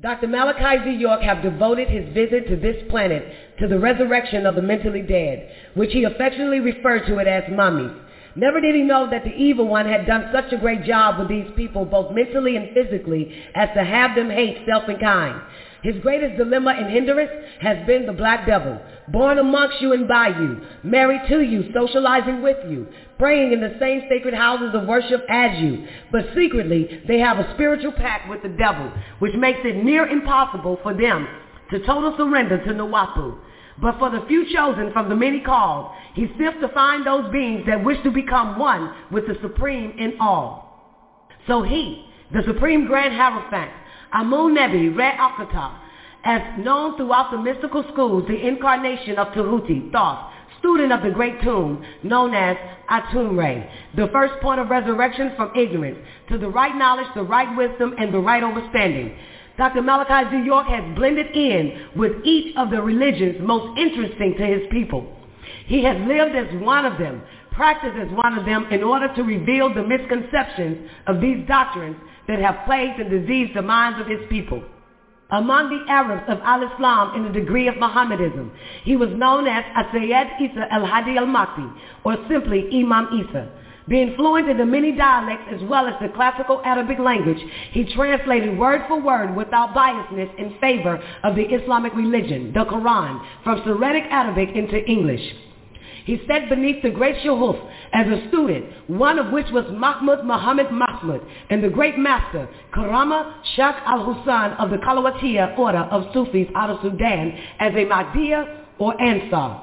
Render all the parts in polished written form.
Dr. Malachi Z. York have devoted his visit to this planet to the resurrection of the mentally dead, which he affectionately referred to it as mummies. Never did he know that the evil one had done such a great job with these people, both mentally and physically, as to have them hate self and kind. His greatest dilemma and hindrance has been the black devil, born amongst you and by you, married to you, socializing with you, praying in the same sacred houses of worship as you. But secretly, they have a spiritual pact with the devil, which makes it near impossible for them to total surrender to Nahuapu. But for the few chosen from the many called, he sifts to find those beings that wish to become one with the Supreme in all. So he, the Supreme Grand Harufan, Amunnubi Raakhptah, as known throughout the mystical schools, the incarnation of Tahuti, Thoth, student of the great tomb known as Atun Re, the first point of resurrection from ignorance to the right knowledge, the right wisdom, and the right understanding. Dr. Malachi Z. York has blended in with each of the religions most interesting to his people. He has lived as one of them, practiced as one of them in order to reveal the misconceptions of these doctrines that have plagued and diseased the minds of his people. Among the Arabs of Al-Islam in the degree of Mohammedanism, he was known as Asayyad Isa Al-Hadi Al-Masi, or simply Imam Isa. Being fluent in the many dialects as well as the classical Arabic language, he translated word for word without biasness in favor of the Islamic religion, the Quran, from Syriac Arabic into English. He sat beneath the great Shahuf as a student, one of which was Mahmud Muhammad Mahmud, and the great master, Karama Shah al-Hussan of the Kalawatiya order of Sufis out of Sudan as a Mahdiya or Ansar.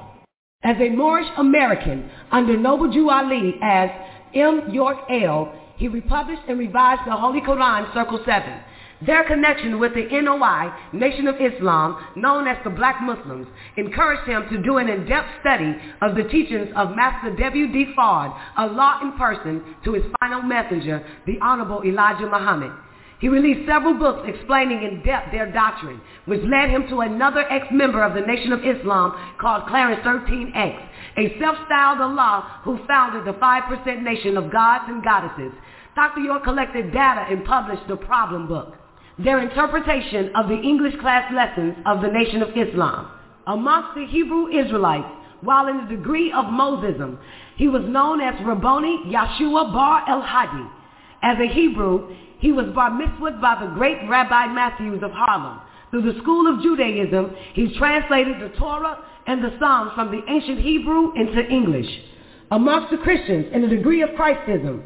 As a Moorish American, under noble Ju Ali as M. York L., he republished and revised the Holy Quran, Circle 7. Their connection with the NOI, Nation of Islam, known as the Black Muslims, encouraged him to do an in-depth study of the teachings of Master W. D. Fard, Allah in person, to his final messenger, the Honorable Elijah Muhammad. He released several books explaining in depth their doctrine, which led him to another ex-member of the Nation of Islam called Clarence 13X, a self-styled Allah who founded the 5% nation of gods and goddesses. Dr. York collected data and published the Problem Book, their interpretation of the English class lessons of the Nation of Islam. Amongst the Hebrew Israelites, while in the degree of Mosesism, he was known as Rabboni Yashua Bar El Hadi. As a Hebrew, he was bar mitzvahed by the great Rabbi Matthews of Harlem. Through the school of Judaism, he translated the Torah and the Psalms from the ancient Hebrew into English. Amongst the Christians, in the degree of Christism,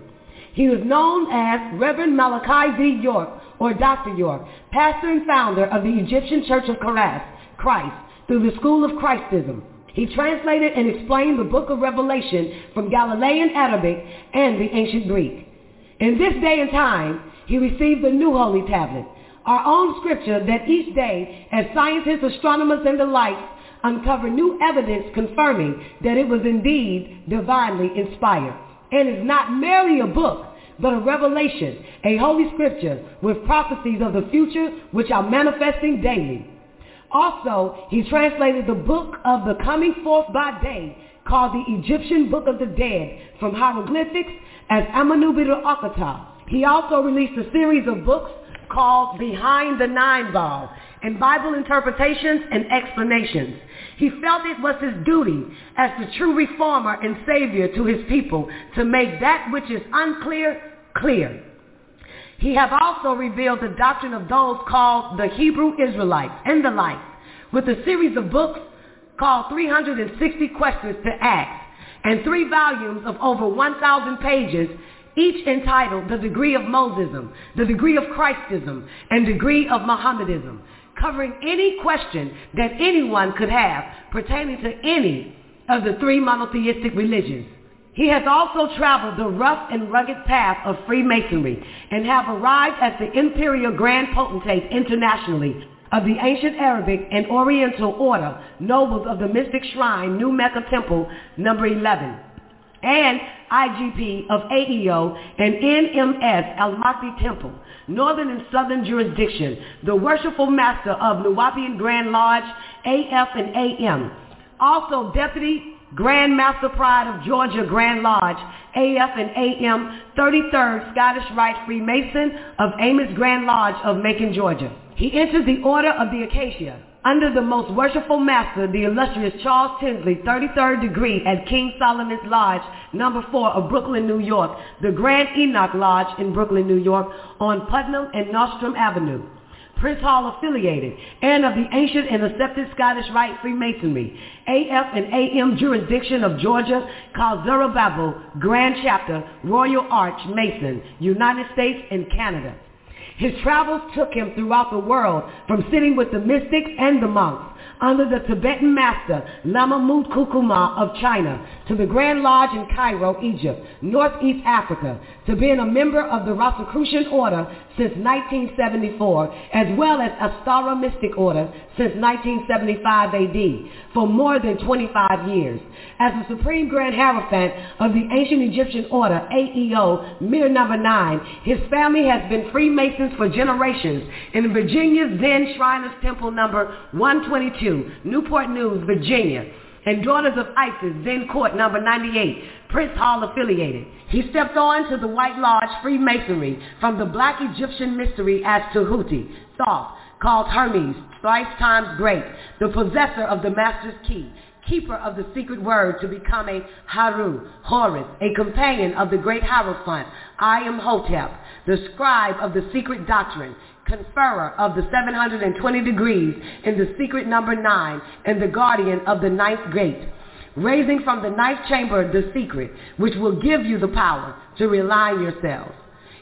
he was known as Reverend Malachi Z. York, or Dr. York, pastor and founder of the Egyptian Church of Christ, through the school of Christism. He translated and explained the book of Revelation from Galilean Arabic and the ancient Greek. In this day and time, he received the new holy tablet, our own scripture that each day, as scientists, astronomers, and the like, uncover new evidence confirming that it was indeed divinely inspired, and is not merely a book, but a revelation, a holy scripture with prophecies of the future which are manifesting daily. Also, he translated the book of the coming forth by day, called the Egyptian Book of the Dead, from hieroglyphics as Amunnubi Raakhptah. He also released a series of books called Behind the Nine Ball, and Bible interpretations and explanations. He felt it was his duty as the true reformer and savior to his people to make that which is unclear, clear. He have also revealed the doctrine of those called the Hebrew Israelites and the like, with a series of books called 360 Questions to Ask, and 3 volumes of over 1,000 pages, each entitled The Degree of Mosesism, The Degree of Christism, and Degree of Mohammedanism, covering any question that anyone could have pertaining to any of the 3 monotheistic religions. He has also traveled the rough and rugged path of Freemasonry and have arrived as the Imperial Grand Potentate internationally of the ancient Arabic and Oriental Order, nobles of the Mystic Shrine, New Mecca Temple, number 11, and IGP of AEO and NMS Al-Masi Temple, Northern and Southern Jurisdiction, the worshipful master of Nawapian Grand Lodge, AF and AM, also Deputy Grand Master Pride of Georgia Grand Lodge, AF and AM, 33rd Scottish Rite Freemason of Amos Grand Lodge of Macon, Georgia. He enters the Order of the Acacia under the most worshipful master, the illustrious Charles Tinsley, 33rd degree at King Solomon's Lodge, number 4 of Brooklyn, New York, the Grand Enoch Lodge in Brooklyn, New York, on Putnam and Nostrum Avenue. Prince Hall affiliated, and of the ancient and accepted Scottish Rite Freemasonry, AF and AM jurisdiction of Georgia, called Zerubbabel, Grand Chapter, Royal Arch Mason, United States and Canada. His travels took him throughout the world, from sitting with the mystics and the monks, under the Tibetan master, Lama Mut Kukuma of China, to the Grand Lodge in Cairo, Egypt, Northeast Africa, to being a member of the Rosicrucian Order since 1974, as well as Astara Mystic Order since 1975 AD, for more than 25 years. As the Supreme Grand Harufan of the Ancient Egyptian Order, AEO, Mir number 9, his family has been Freemasons for generations in Virginia's then Shriners Temple number 122, Newport News, Virginia, and Daughters of Isis, then Court number 98, Prince Hall affiliated. He stepped on to the White Lodge Freemasonry from the Black Egyptian mystery as Tahuti, Thoth, called Hermes, thrice times great, the possessor of the master's key, keeper of the secret word to become a Haru, Horus, a companion of the great Harufan, I am Hotep, the scribe of the secret doctrine, conferrer of the 720 degrees in the secret number 9 and the guardian of the 9th gate, raising from the 9th chamber the secret, which will give you the power to realign yourselves.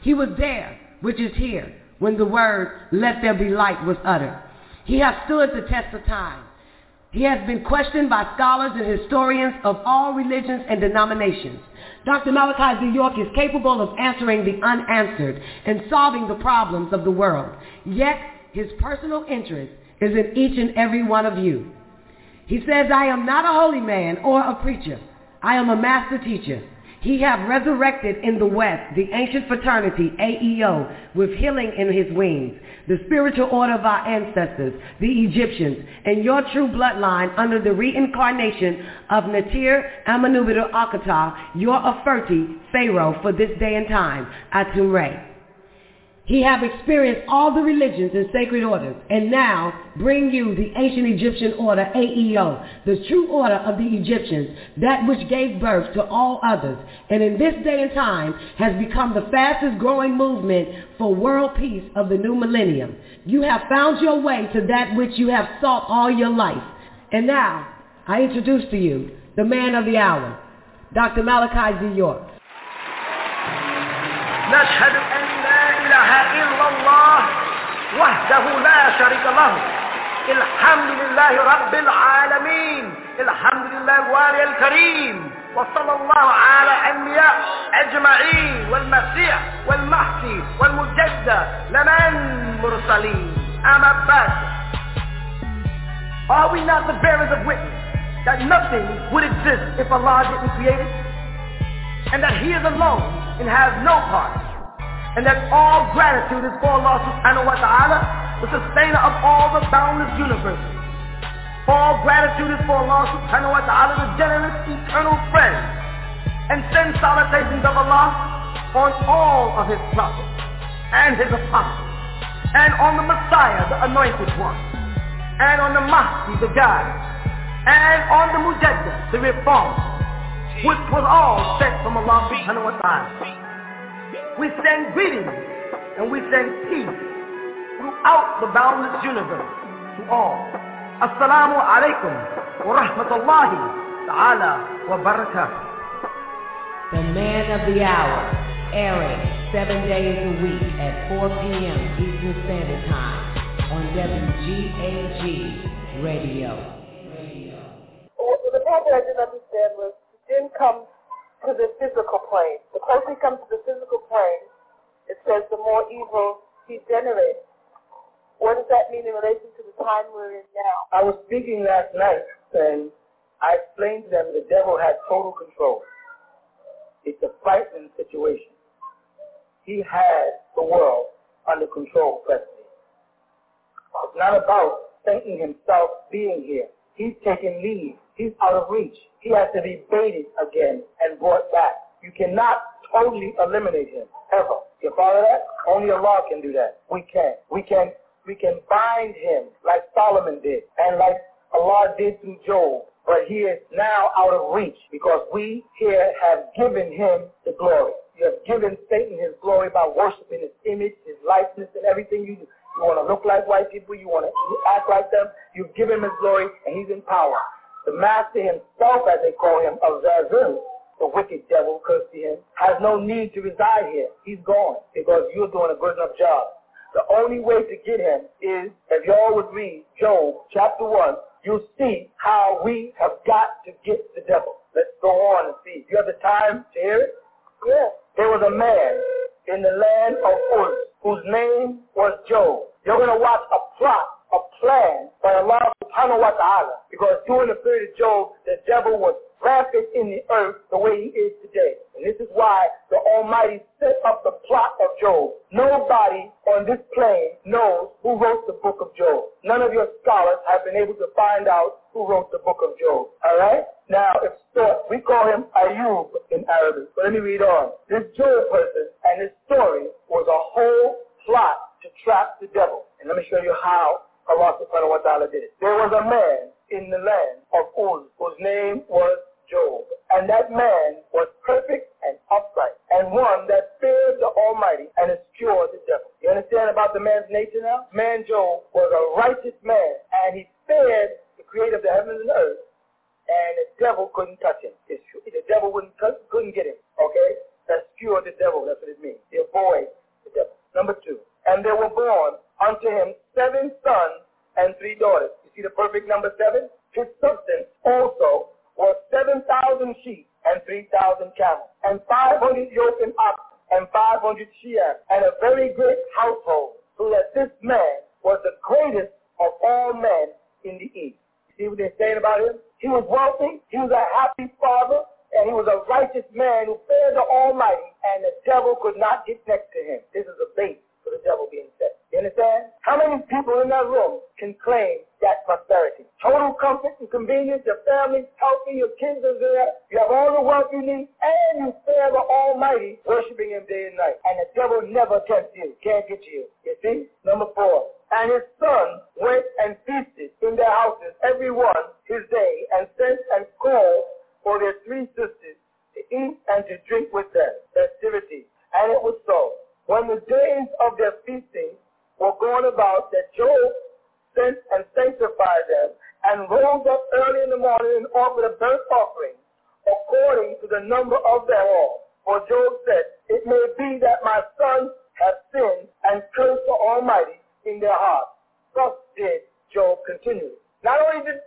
He was there, which is here, when the word, let there be light, was uttered. He has stood the test of time. He has been questioned by scholars and historians of all religions and denominations. Dr. Malachi Z. York is capable of answering the unanswered and solving the problems of the world. Yet, his personal interest is in each and every one of you. He says, I am not a holy man or a preacher. I am a master teacher. He have resurrected in the West the ancient fraternity, AEO, with healing in his wings, the spiritual order of our ancestors, the Egyptians, and your true bloodline under the reincarnation of Natir Amunnubi Raakhptah, your Aferti, Pharaoh, for this day and time, Atun Re. He have experienced all the religions and sacred orders, and now bring you the ancient Egyptian order, AEO, the true order of the Egyptians, that which gave birth to all others, and in this day and time has become the fastest growing movement for world peace of the new millennium. You have found your way to that which you have sought all your life. And now, I introduce to you the man of the hour, Dr. Malachi Z. York. وحده لا شريك له الحمد لله رب العالمين الحمد لله الوالي الكريم وصلى الله على الأنبياء أجمعين والمسيح والمهدي والمجدد لمن مرسلين أما بعد. Are we not the bearers of witness that nothing would exist if Allah didn't create it, and that He is alone and has no part, and that all gratitude is for Allah subhanahu wa ta'ala, the sustainer of all the boundless universes. All gratitude is for Allah subhanahu wa ta'ala, the generous eternal friend, and send salutations of Allah on all of His prophets and His apostles, and on the Messiah, the anointed one, and on the Mahdi, the guide, and on the Mujaddid, the reformer, which was all sent from Allah subhanahu wa ta'ala. We send greetings and we send peace throughout the boundless universe to all. Assalamu alaikum wa rahmatullahi ta'ala wa barakatuh. The man of the hour, airing 7 days a week at 4 p.m. Eastern Standard Time on WGAG Radio. So the part that I didn't understand was it didn't come to the physical plane. The closer he comes to the physical plane, it says the more evil he generates. What does that mean in relation to the time we're in now? I was speaking last night, and I explained to them the devil has total control. It's a frightening situation. He has the world under control presently. It's not about thinking himself being here. He's taking lead. He's out of reach. He has to be baited again and brought back. You cannot totally eliminate him, ever. You follow that? Only Allah can do that. We can bind him like Solomon did and like Allah did through Job. But he is now out of reach because we here have given him the glory. You have given Satan his glory by worshiping his image, his likeness, and everything you do. You want to look like white people. You want to act like them. You've given him his glory, and he's in power. The master himself, as they call him, of Zazul, the wicked devil, curse to him, has no need to reside here. He's gone because you're doing a good enough job. The only way to get him is, if y'all would read Job chapter 1, you'll see how we have got to get the devil. Let's go on and see. You have the time to hear it? Yeah. There was a man in the land of Uz whose name was Job. You're going to watch a plot, a plan by Allah subhanahu wa ta'ala, because during the period of Job, the devil was rampant in the earth the way he is today. And this is why the Almighty set up the plot of Job. Nobody on this plane knows who wrote the book of Job. None of your scholars have been able to find out who wrote the book of Job. All right? Now, if so, we call him Ayub in Arabic. But let me read on. This Job person and his story was a whole plot to trap the devil. And let me show you how Allah subhanahu wa ta'ala did it. There was a man in the land of Uz whose name was Job. And that man was perfect and upright, and one that feared the Almighty and obscured the devil. You understand about the man's nature now? Man Job was a righteous man, and he feared the creator of the heavens and earth, and the devil couldn't touch him. It's true. The devil couldn't get him, okay? Obscure the devil, that's what it means. He avoids the devil. Number two, and there were born unto him 7 sons and 3 daughters. You see the perfect number 7? His substance also was 7,000 sheep and 3,000 cattle, and 500 yoke and oxen, and 500 sheep, and a very great household, so that this man was the greatest of all men in the East. You see what they're saying about him? He was wealthy, he was a happy father, and he was a righteous man who feared the Almighty, and the devil could not get next to him. This is a bait for the devil being set. You understand? How many people in that room can claim that prosperity? Total comfort and convenience, your family's healthy, your kids are there, you have all the wealth you need, and you fear the Almighty, worshiping him day and night. And the devil never tempts you, can't get you. You see? Number 4. And his sons went and feasted in their houses, every one his day, and sent and called for their 3 sisters to eat and to drink with them. Festivity. And it was so, when the days of their feasting were going about, that Job sent and sanctified them, and rose up early in the morning and offered a burnt offering according to the number of them all. For Job said, "It may be that my sons have sinned and cursed the Almighty in their hearts." Thus did Job continually. Not only did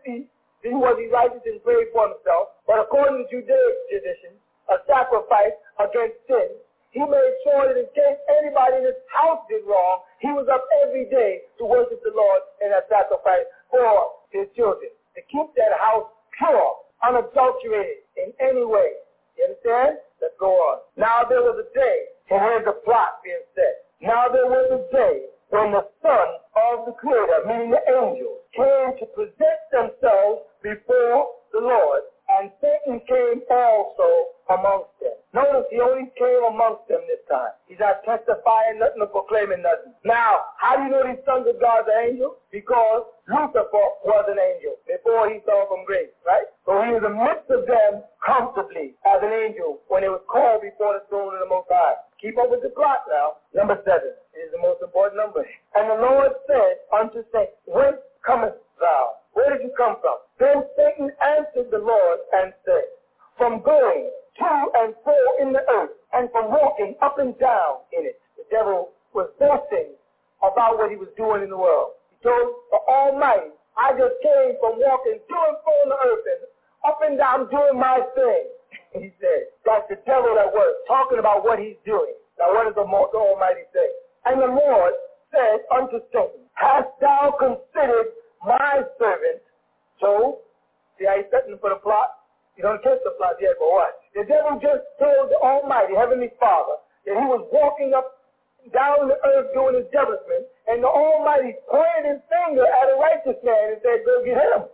he was righteous and brave for himself, but according to Judaic tradition, a sacrifice against sin, he made sure that in case anybody in his house did wrong, he was up every day to worship the Lord in a sacrifice for his children, to keep that house pure, unadulterated in any way. You understand? Let's go on. Now there was a day, and here's the plot being set. Now there was a day when the Son of the Creator, meaning the angels, came to present themselves before the Lord, and Satan came also amongst them. Notice he only came amongst them this time. He's not testifying nothing or proclaiming nothing. Now, how do you know these sons of God are angels? Because Lucifer was an angel before he fell from grace, right? So he was amidst of them comfortably as an angel when it was called before the throne of the Most High. Keep up with the plot now. Number 7 is the most important number. And the Lord said unto Satan, "Whence comest thou? Where did you come from?" Then Satan answered the Lord and said, "From going to and fro in the earth, and from walking up and down in it." The devil was boasting about what he was doing in the world. He told the Almighty, "I just came from walking to and fro in the earth, and up and down doing my thing." He said, that's the devil that was talking about what he's doing. Now what does the Almighty say? And the Lord said unto Satan, "Hast thou considered my servant Job?" See how he's setting for the plot? You don't catch the plot yet, but what? The devil just told the Almighty, Heavenly Father, that he was walking up down the earth doing his devilment, and the Almighty pointed his finger at a righteous man and said, "Go get him."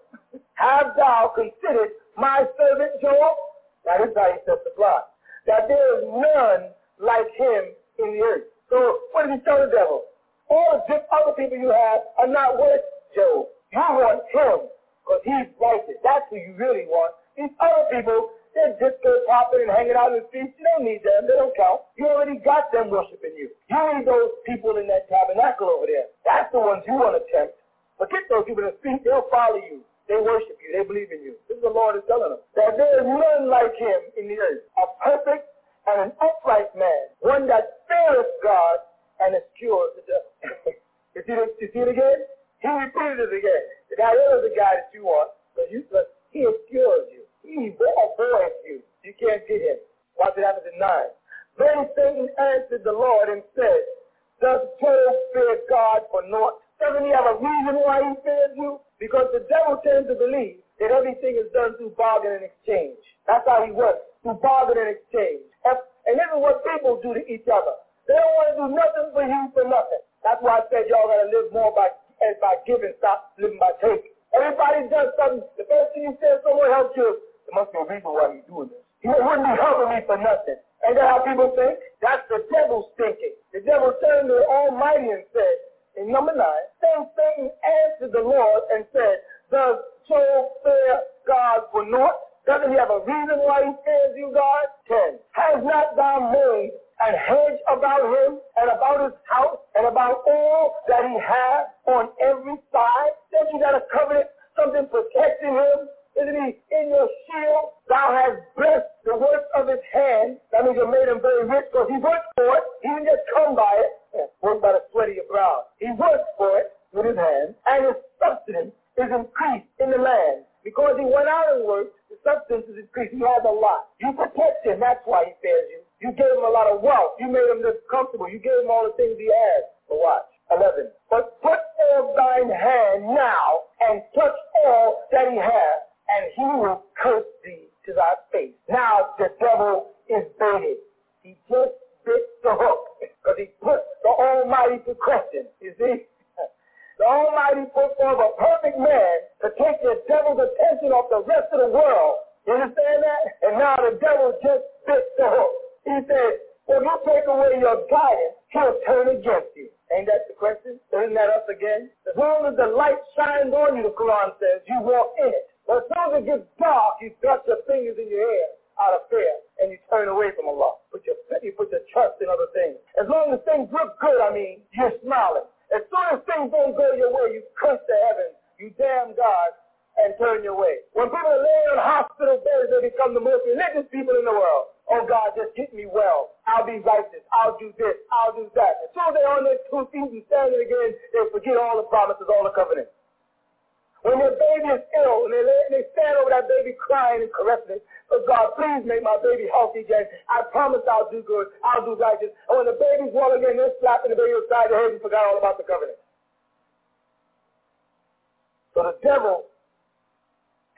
Have thou considered my servant Job? That is how he shall supply. That there is none like him in the earth. So what did he tell the devil? All the other people you have are not worth Job. You want him because he's righteous. That's who you really want. These other people, they're just going popping and hanging out in the streets. You don't need them. They don't count. You already got them worshiping you. You need those people in that tabernacle over there. That's the ones you want to tempt. But get those people in the street. They'll follow you. They worship you. They believe in you. This is the Lord is telling them. That there is none like him in the earth, a perfect and an upright man, one that feareth God and is pure as the devil. You see it again? He repeated it again. That is the guy that you want, because he obscures you. He will avoid you. You can't get him. Watch what happens in 9. Then Satan answered the Lord and said, does Job fear God for naught? Doesn't he have a reason why he fears you? Because the devil tends to believe that everything is done through bargain and exchange. That's how he works, through bargain and exchange. And this is what people do to each other. They don't want to do nothing for you for nothing. That's why I said y'all got to live more by giving, stop living by taking. Everybody does something. The first thing you say, someone helps you, there must be a reason why he's doing this. He wouldn't be helping me for nothing. Ain't that how people think? That's the devil's thinking. The devil turned to the Almighty and said, in number 9, then Satan answered the Lord and said, does Job fear God for naught? Doesn't he have a reason why he fears you, God? 10, has not thou made and hedge about him and about his house and about all that he has on every side? Don't you got a covenant, something protecting him? Isn't he in your shield? Thou hast blessed the work of his hand. That means you made him very rich because he worked for it. He didn't just come by it. Worked by the sweat of your brow. He worked for it with his hand. And his substance is increased in the land. Because he went out and worked, the substance is increased. He has a lot. You protect him. That's why he fears you. You gave him a lot of wealth. You made him just comfortable. You gave him all the things he has. But watch. 11. But put forth thine hand now and touch all that he has, and he will curse thee to thy face. Now the devil is baited. He just bit the hook because he put the Almighty to question. You see? The Almighty put forth a perfect man to take the devil's attention off the rest of the world. You understand that? And now the devil just bit the hook. He said, if you take away your guidance, he'll turn against you. Ain't that the question? Isn't that us again? As long as the light shines on you, the Quran says, you walk in it. But as soon as it gets dark, you thrust your fingers in your hair out of fear, and you turn away from Allah. You put your trust in other things. As long as things look good, you're smiling. As soon as things don't go your way, you curse the heavens, you damn God, and turn your way. When people are laying on hospital beds, they become the most religious people in the world. Oh God, just get me well. I'll be righteous. I'll do this. I'll do that. As soon as they're on their two feet and standing again, they forget all the promises, all the covenants. When your baby is ill and they stand over that baby crying and caressing it, but God, please make my baby healthy again. I promise I'll do good. I'll do righteous. And when the baby's well again, they're slapping the baby upside the head and forgot all about the covenant. So the devil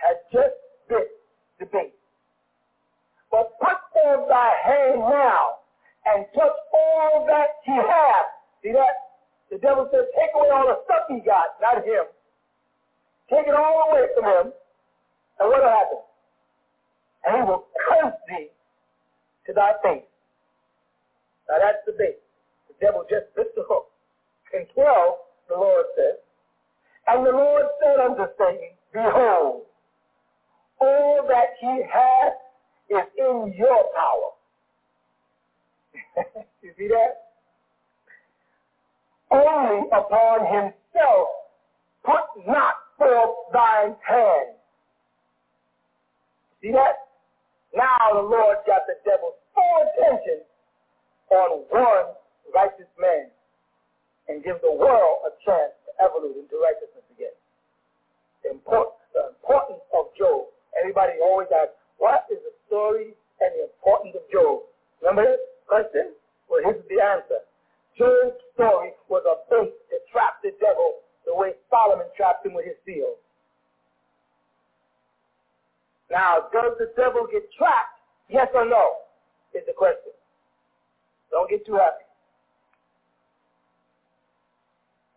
has just bit the bait. But put forth thy hand now and touch all that he has. See that? The devil says, take away all the stuff he got, not him. Take it all away from him, and what will happen? And he will curse thee to thy face. Now that's the bait. The devil just bit the hook. In 12, the Lord says, and the Lord said unto Satan, behold, all that he hath is in your power. You see that? Only upon himself put not forth thine hand. See that? Now the Lord got the devil's full attention on one righteous man and gives the world a chance to evolve into righteousness again. The importance of Job. Everybody always asks, what is the story and the importance of Job? Remember this question? Well, here's the answer. Job's story was a bait that trapped the devil the way Solomon trapped him with his seal. Now, does the devil get trapped? Yes or no? Is the question. Don't get too happy.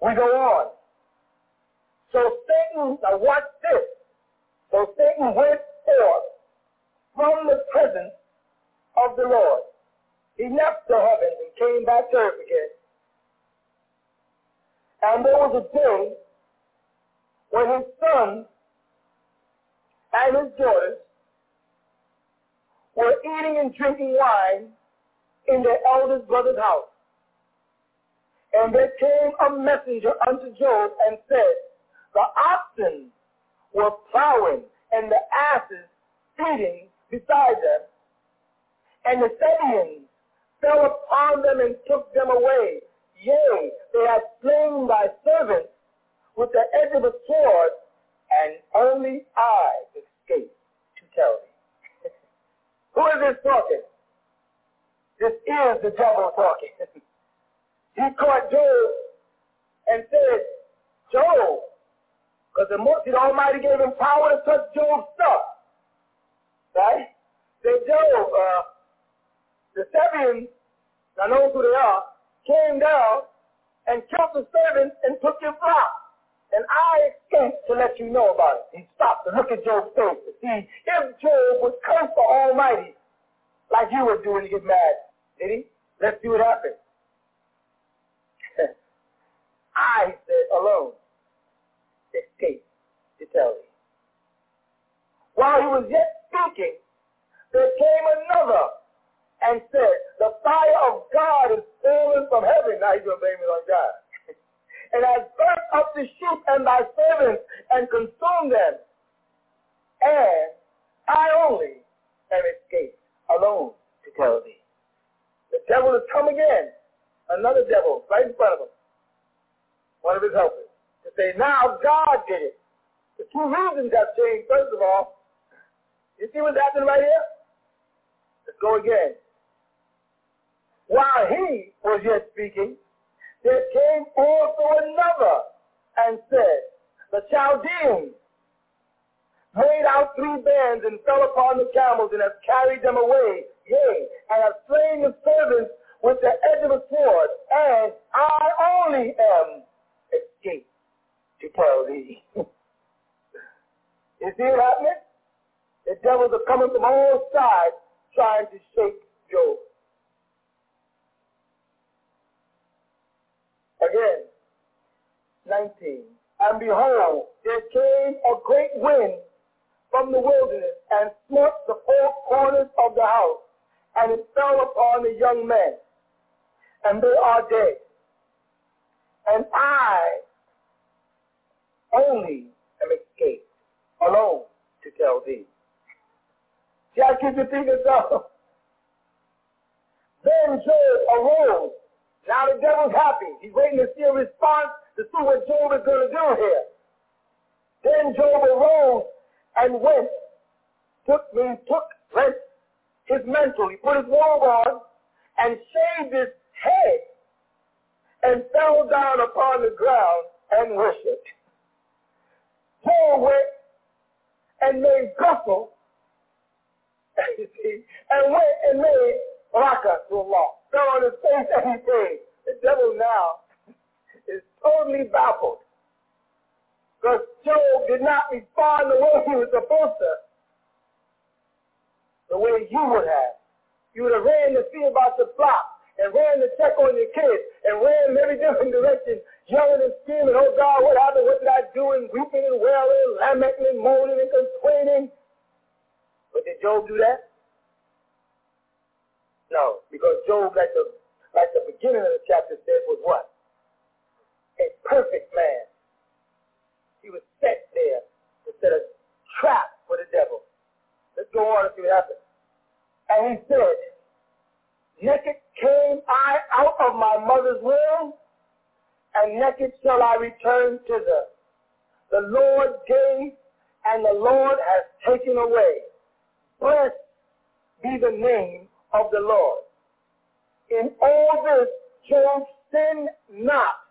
We go on. So Satan, now watch this. came back to earth again. And there was a day when his sons and his daughters were eating and drinking wine in their eldest brother's house. And there came a messenger unto Job and said, the oxen were plowing and the asses feeding beside them, and the Sabians fell upon them and took them away. Yea, they have slain thy servants with the edge of the sword, and only I escaped to tell thee. Who is this talking? This is the devil talking. He caught Job and said, Job, because the Almighty gave him power to touch Job's stuff. Right? They Job, the Sabians, I know who they are, came down and killed the servants and took his flock. And I escaped to let you know about it. He stopped to look at Job's face to see if Job was cursed for Almighty, like you would do when you get mad. Did he? Let's see what happens. I said alone, escaped to tell thee. While he was yet speaking, there came another and said, the fire of God is fallen from heaven. Now he's going to blame me like that. And has burnt up the sheep and thy servants and consumed them. And I only am escaped alone to tell thee. The devil has come again. Another devil right in front of him. One of his helpers. To say, now God did it. The two reasons have changed, first of all. You see what's happening right here? Let's go again. While he was yet speaking, there came also another and said, the Chaldeans made out three bands and fell upon the camels and have carried them away, yea, and have slain the servants with the edge of a sword, and I only am escaped to tell thee. You see it happening? The devils are coming from all sides trying to shake Job. Again, 19. And behold, there came a great wind from the wilderness and smote the four corners of the house, and it fell upon the young men, and they are dead. And I only am escaped alone to tell thee. See, I keep repeating myself. Then Job arose. Now the devil's happy. He's waiting to see a response to see what Job is going to do here. Then Job arose and went, rent his mantle. He put his robe on and shaved his head and fell down upon the ground and worshipped. Job went and made guffle, and went and made Raqqa to Allah. Fell on his face and he prayed. The devil now is totally baffled, because Job did not respond the way he was supposed to, the way you would have. You would have ran to see about the flock, and ran to check on your kids, and ran in every different direction, yelling and screaming, oh God, what happened, what did I do, and weeping and wailing, lamenting and moaning and complaining. But did Job do that? No, because Job, like the beginning of the chapter said, was what? A perfect man. He was set there to set a trap for the devil. Let's go on and see what happens. And he said, naked came I out of my mother's womb, and naked shall I return thither. The Lord gave, and the Lord has taken away. Blessed be the name of the Lord. In all this, Job sinned not,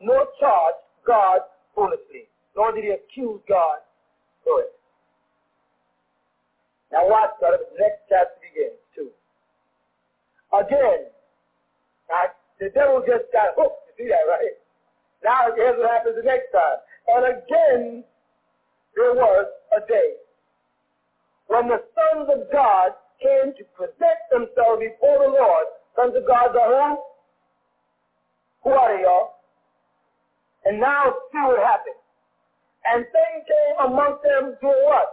nor charged God foolishly, nor did he accuse God for it. Now watch that the next chapter begins too. Again, the devil just got hooked. You see that, right? Now here's what happens the next time. And again, there was a day when the sons of God came to present themselves before the Lord. Sons of God are who? Who are they, y'all? And now see what happened. And Satan came amongst them doing what?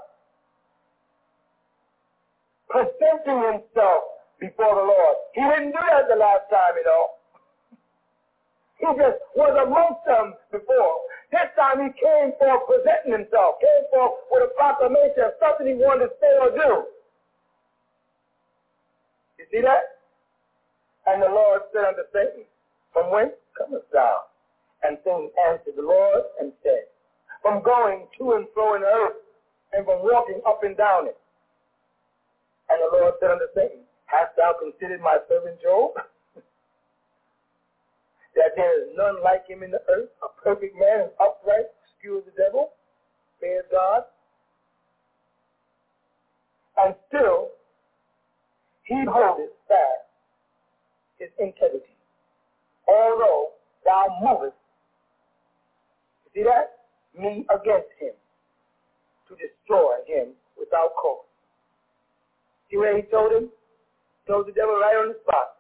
Presenting himself before the Lord. He didn't do that the last time, you know. He just was amongst them before. This time he came for presenting himself, came for with a proclamation of something he wanted to say or do. You see that? And the Lord said unto Satan, from whence comest thou? And Satan answered the Lord and said, from going to and fro in the earth, and from walking up and down it. And the Lord said unto Satan, hast thou considered my servant Job? That there is none like him in the earth, a perfect man, an upright, skewed the devil, feared God. And still, he holdeth fast his integrity, although thou movest, see that, me against him, to destroy him without cause. See what he told him? He told the devil right on the spot.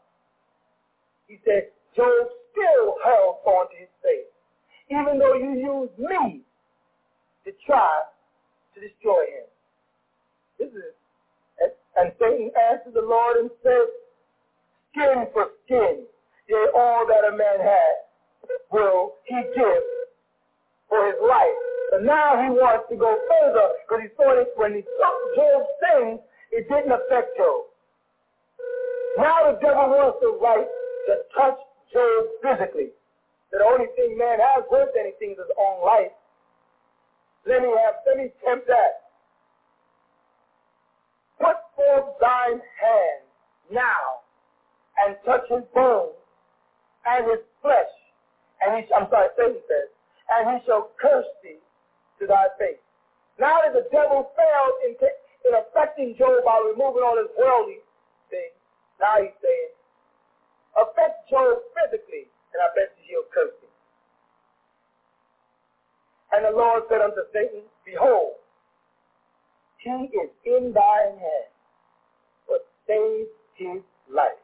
He said, Job still held on to his faith, even though you used me to try to destroy him. This is it. And Satan answered the Lord and said, skin for skin, yea, all that a man has will he give for his life. But now he wants to go further because he saw that when he took Job's things, it didn't affect Job. Now the devil wants the right to touch Job physically. The only thing man has worth anything is his own life. Let me tempt that. Put forth thine hand now and touch his bones and his flesh. And Satan says, and he shall curse thee to thy face. Now that the devil failed in affecting Job by removing all his worldly things, now he's saying, affect Job physically, and I bet you he'll curse him. And the Lord said unto Satan, behold, he is in thine hand, but save his life.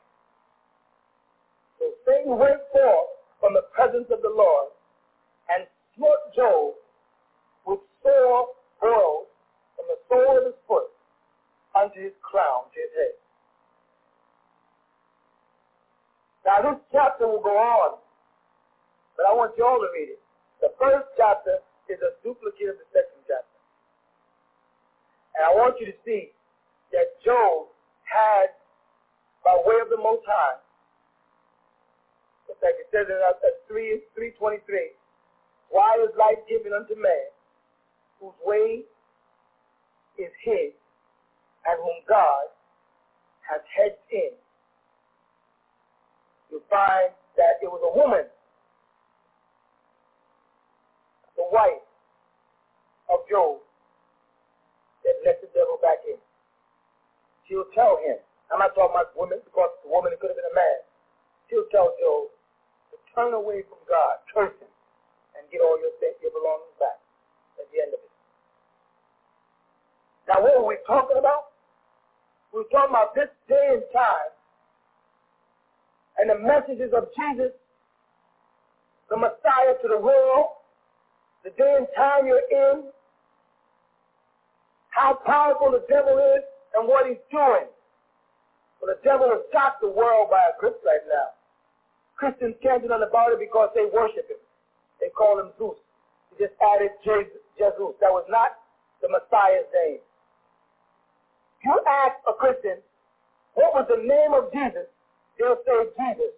So Satan went forth from the presence of the Lord and smote Job with sore blows from the sole of his foot unto his crown, to his head. Now this chapter will go on, but I want you all to read it. The first chapter is a duplicate of the second chapter. And I want you to see that Job had, by way of the Most High, it's like it says in 3:23, why is life given unto man, whose way is hid, and whom God has hedged in? You find that it was a woman, the wife of Job, that let the devil back in. She'll tell him, I'm not talking about women, because the woman, it could have been a man. She'll tell Job to turn away from God, curse him, and get all your belongings back at the end of it. Now what were we talking about? We were talking about this day and time, and the messages of Jesus, the Messiah to the world, the day and time you're in, how powerful the devil is and what he's doing. But the devil has got the world by a grip right now. Christians can't do nothing about it because they worship him. They call him Zeus. He just added Jesus. That was not the Messiah's name. If you ask a Christian, what was the name of Jesus? They'll say Jesus.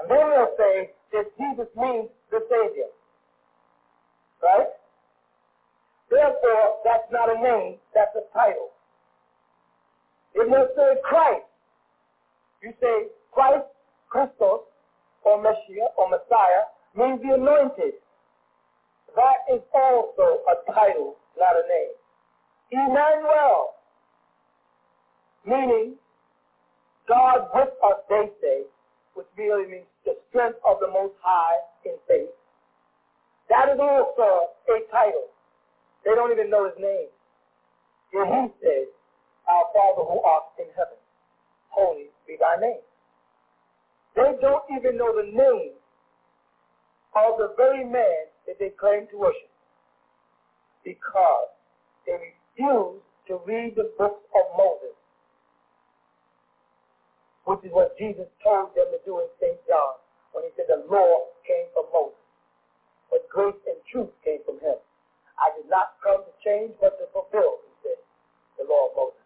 And then they'll say that Jesus means the Savior. Right? Therefore, that's not a name, that's a title. If you say Christ, you say Christ, Christos, or Messiah, or Messiah, means the anointed. That is also a title, not a name. Emmanuel, meaning God with us, they say, which really means the strength of the Most High in faith. That is also a title. They don't even know his name. Yet he says, our Father who art in heaven, holy be thy name. They don't even know the name of the very man that they claim to worship, because they refuse to read the books of Moses, which is what Jesus told them to do in St. John when he said the law came from Moses, but grace and truth came from him. I did not come to change, but to fulfill, he said, the law of Moses.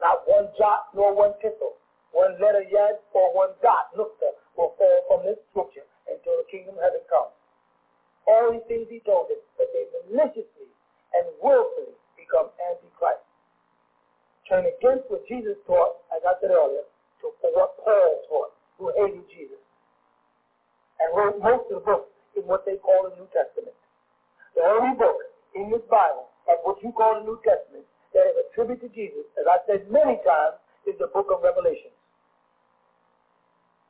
Not one jot nor one tittle, one letter yet or one dot, will fall from this scripture until the kingdom of heaven comes. All these things he told us, but they maliciously and willfully become antichrist. Turn against what Jesus taught, as I said earlier, to what Paul taught, who hated Jesus, and wrote most of the books in what they call the New Testament. The only book in this Bible of what you call the New Testament that is attributed to Jesus, as I said many times, is the book of Revelation.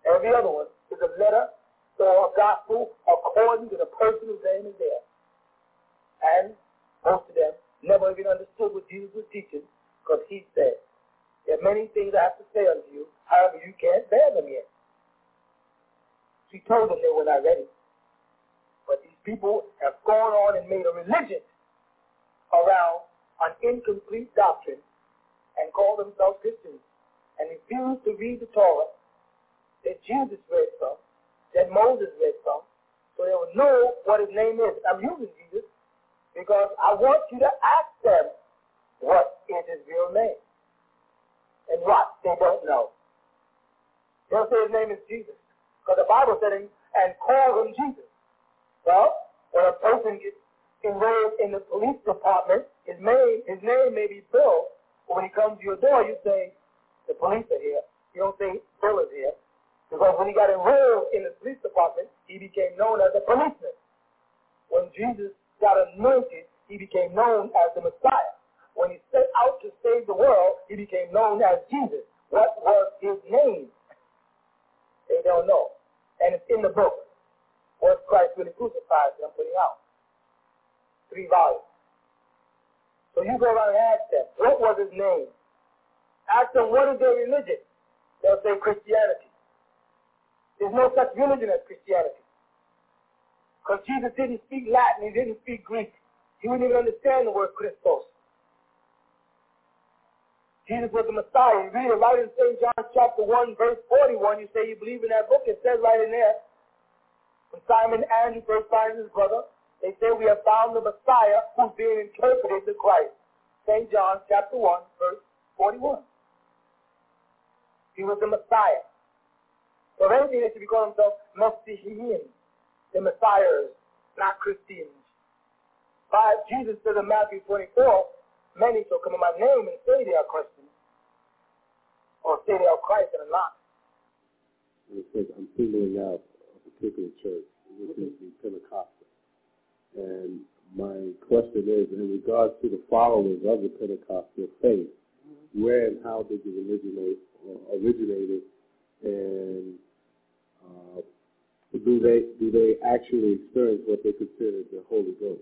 Every other one is a letter or a gospel according to the person whose name is there. And most of them never even understood what Jesus was teaching, because he said, there are many things I have to say unto you, however you can't bear them yet. She told them they were not ready. But these people have gone on and made a religion around an incomplete doctrine and call themselves Christians, and refuse to read the Torah that Jesus read from, that Moses read from, so they will know what his name is. I'm using Jesus because I want you to ask them what is his real name, and what they don't know. They'll say his name is Jesus, because the Bible said him and call him Jesus. Well, when a person gets enrolled in the police department, his name may be Bill. When he comes to your door, you say, the police are here. You don't say, Bill is here. Because when he got enrolled in the police department, he became known as a policeman. When Jesus got anointed, he became known as the Messiah. When he set out to save the world, he became known as Jesus. What was his name? They don't know. And it's in the book, Was Christ Really Crucified, that I'm putting out. 3 volumes. So you go around and ask them, what was his name? Ask them, what is their religion? They'll say Christianity. There's no such religion as Christianity. Because Jesus didn't speak Latin, he didn't speak Greek. He wouldn't even understand the word Christos. Jesus was the Messiah. You read it right in St. John chapter 1, verse 41. You say you believe in that book. It says right in there, when Simon and Andrew first finds his brother, they say we have found the Messiah who's being interpreted to Christ. St. John chapter 1, verse 41. He was the Messiah. So if anything, they should be calling themselves Messihians, the Messiahs, not Christians. By Jesus said in Matthew 24, many shall come in my name and say they are Christians, or say they are Christ and are not. It says, I'm singling out a particular church, which is the Pentecostal. And my question is, in regards to the followers of the Pentecostal faith, where and how did it originate, and do they actually experience what they consider the Holy Ghost?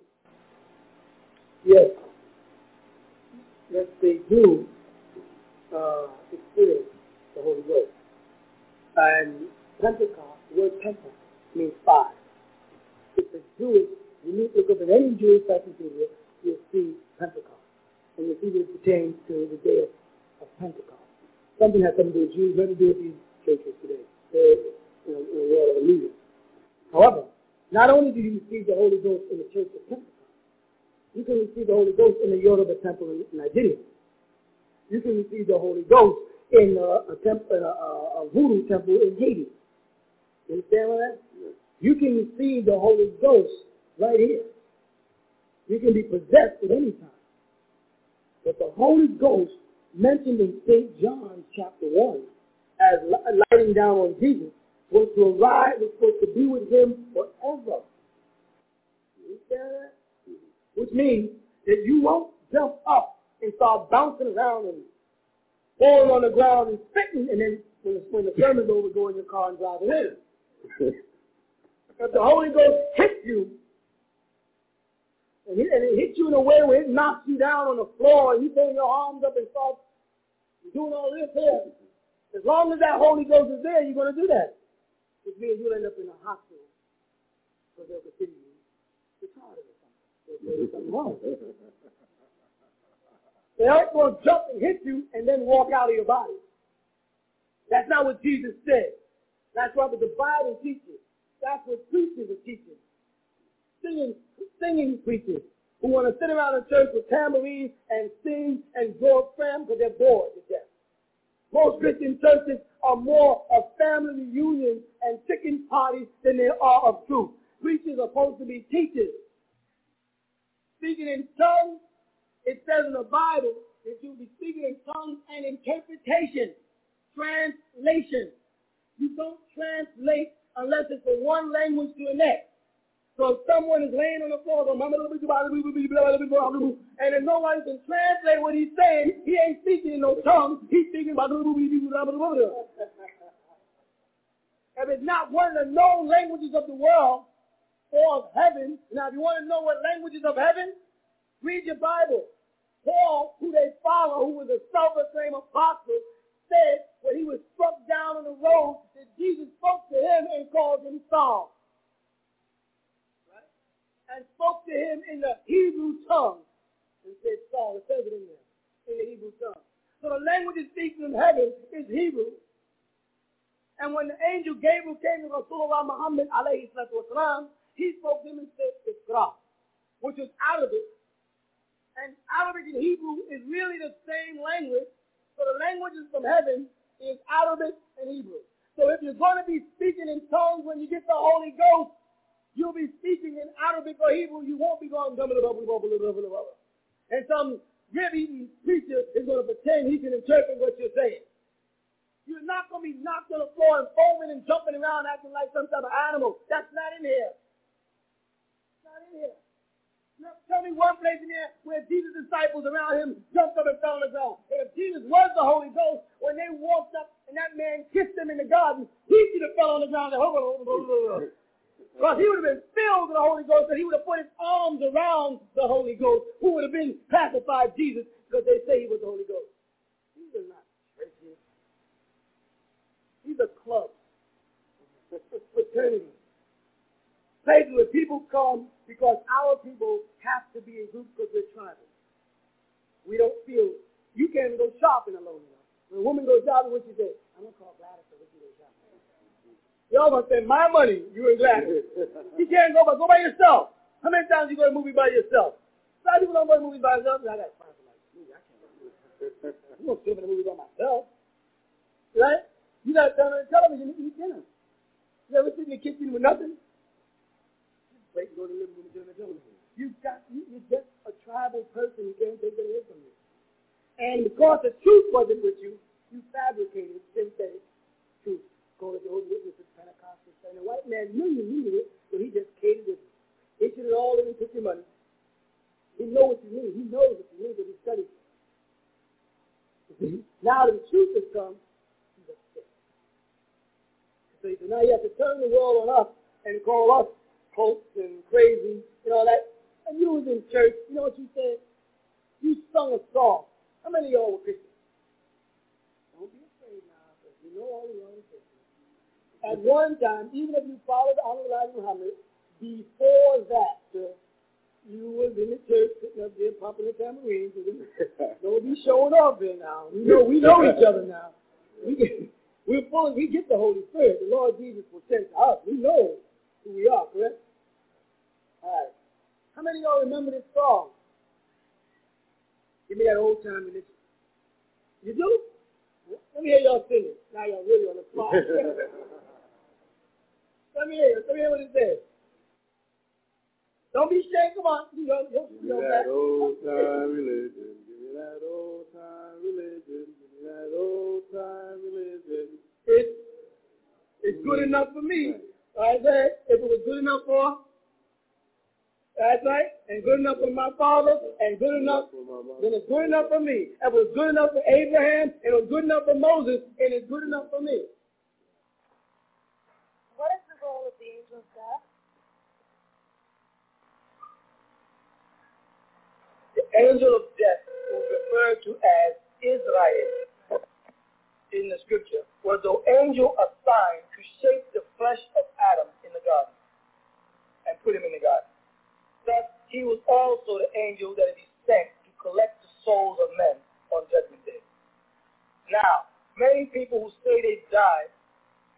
Yes. Yes, they do experience the Holy Ghost. And Pentecost, the word Pentecost means 5. It's a Jewish. When you look up at any Jewish encyclopedia, you'll see Pentecost. And you'll see that it pertains to the day of Pentecost. Something has something to do with Jews, nothing to do with these churches today. They're in the world of the leaders. However, not only do you receive the Holy Ghost in the Church of Pentecost, you can receive the Holy Ghost in the Yoruba temple in Nigeria. You can receive the Holy Ghost in a voodoo temple in Haiti. You understand what that? You can receive the Holy Ghost right here. You can be possessed at any time. But the Holy Ghost mentioned in St. John chapter 1 as lighting down on Jesus was to arrive, was supposed to be with him forever. You understand that? Which means that you won't jump up and start bouncing around and falling on the ground and spitting, and then when the sermon's over, go in your car and drive away. If the Holy Ghost hits you, and it hits you in a way where it knocks you down on the floor and you put your arms up and start doing all this here. As long as that Holy Ghost is there, you're going to do that. which means you'll end up in a hospital because they'll continue to try it or something. They'll do something wrong. They aren't going to jump and hit you and then walk out of your body. That's not what Jesus said. That's not what the Bible teaches. That's what preachers are teaching. Singing preachers who want to sit around the church with tambourines and sing and grow up fam because they're bored to death. Most Christian churches are more of family reunions and chicken parties than they are of truth. Preachers are supposed to be teachers. Speaking in tongues, it says in the Bible that you'll be speaking in tongues and interpretation, translation. You don't translate unless it's from one language to the next. So if someone is laying on the floor going, and if no one can translate what he's saying, he ain't speaking in no tongues. He's speaking about. If it's not one of the known languages of the world or of heaven, now if you want to know what languages of heaven, read your Bible. Paul, who they follow, who was a self-proclaimed apostle, said when he was struck down on the road that Jesus spoke to him and called him Saul. Right? And spoke to him in the Hebrew tongue and said Saul. It says it in there, in the Hebrew tongue. So the language is speaking in heaven is Hebrew. And when the angel Gabriel came to Rasulullah Muhammad alayhi salatu wasalam, he spoke to him and said Iqra, which was Arabic. And Arabic and Hebrew is really the same language. So the languages from heaven is Arabic and Hebrew. So if you're going to be speaking in tongues when you get the Holy Ghost, you'll be speaking in Arabic or Hebrew. You won't be going, and some rib-eating preacher is going to pretend he can interpret what you're saying. You're not going to be knocked on the floor and foaming and jumping around acting like some type of animal. That's not in here. It's not in here. Now, tell me one place in there where Jesus' disciples around him jumped up and fell on the ground. And if Jesus was the Holy Ghost, when they walked up and that man kissed them in the garden, he should have fell on the ground. Because he would have been filled with the Holy Ghost and he would have put his arms around the Holy Ghost, who would have been pacified Jesus because they say he was the Holy Ghost. These are not churches. These are clubs. Fraternity. Places where people come because our people have to be in groups because we're tribal. We don't feel, you can't even go shopping alone enough. When a woman goes shopping, what she say? I'm going to call Gladys so we can go shopping. Y'all going to spend my money, you and Gladys. You can't go by yourself. How many times you go to a movie by yourself? A lot of people don't go to movies by themselves. I got to find somebody. I can't go to a movie. I'm going to film a movie by myself. Right? You got to turn on the television and eat dinner. You ever sit in the kitchen with nothing? You're just a tribal person. You can't take it away from you. And because the truth wasn't with you, you fabricated synthetic truth. Going to the old witnesses, Pentecostals, and the white man knew you needed it, so he just catered it. He did it all in and took your money. He knows what you need. He knows what you need, but he studied it. Now that the truth has come, he's upset. So he said, now you have to turn the world on us and call us cults and crazy and all that. And you was in church, you know what you said? You sung a song. How many of y'all were Christians? Don't be afraid now, because you know all the young Christians. At one time, even if you followed Elijah Muhammad, before that, you was in the church sitting up there popping the tambourines. Don't be showing off there now. We know each other now. We get the Holy Spirit. The Lord Jesus was sent to us. We know who we are, correct? All right. How many of y'all remember this song? Give me that old time religion. You do? Let me hear y'all sing it. Now y'all really on the spot. Let me hear what it says. Don't be ashamed. Come on. Give me that old time religion. Give me that old time religion. Give me that old time religion. It's good enough for me. All right, there. If it was good enough for. That's right. And good enough for my father, and good enough, then it's good enough for me. It was good enough for Abraham, and it was good enough for Moses, and it's good enough for me. What is the goal of the angel of God? The angel of death was referred to as Israel in the scripture, was the angel assigned to shape the flesh of Adam in the garden and put him in the garden. Thus, he was also the angel that is sent to collect the souls of men on Judgment Day. Now, many people who say they died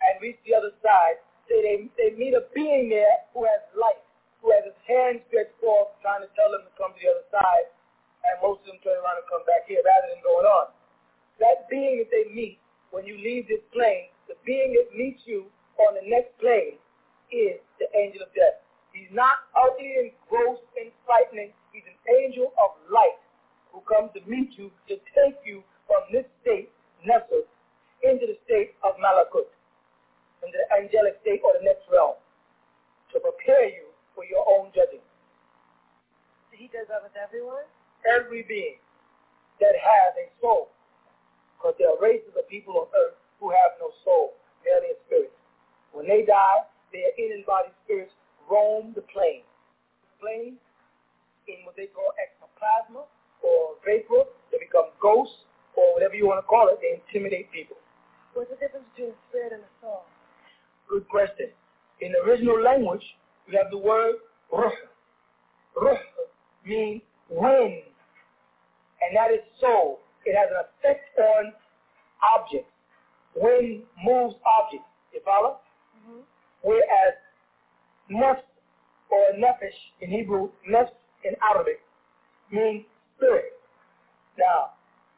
and reach the other side say they meet a being there who has life, who has his hands stretched forth trying to tell them to come to the other side, and most of them turn around and come back here rather than going on. That being that they meet when you leave this plane, the being that meets you on the next plane is the angel of death. He's not ugly and gross and frightening. He's an angel of light who comes to meet you, to take you from this state, Nasut, into the state of Malakut, into the angelic state or the next realm, to prepare you for your own judging. So he does that with everyone? Every being that has a soul. Because there are races of people on earth who have no soul, merely a spirit. When they die, their in-body spirits roam the plane. The plane, in what they call ectoplasma or vapor, they become ghosts or whatever you want to call it, they intimidate people. What's the difference between a spirit and a soul? Good question. In the original language, we have the word ruh. Ruh means wind, and that is soul. It has an effect on objects. Wind moves objects. You follow? Mm-hmm. Whereas nafs or nefesh in Hebrew, nafs in Arabic, means spirit. Now,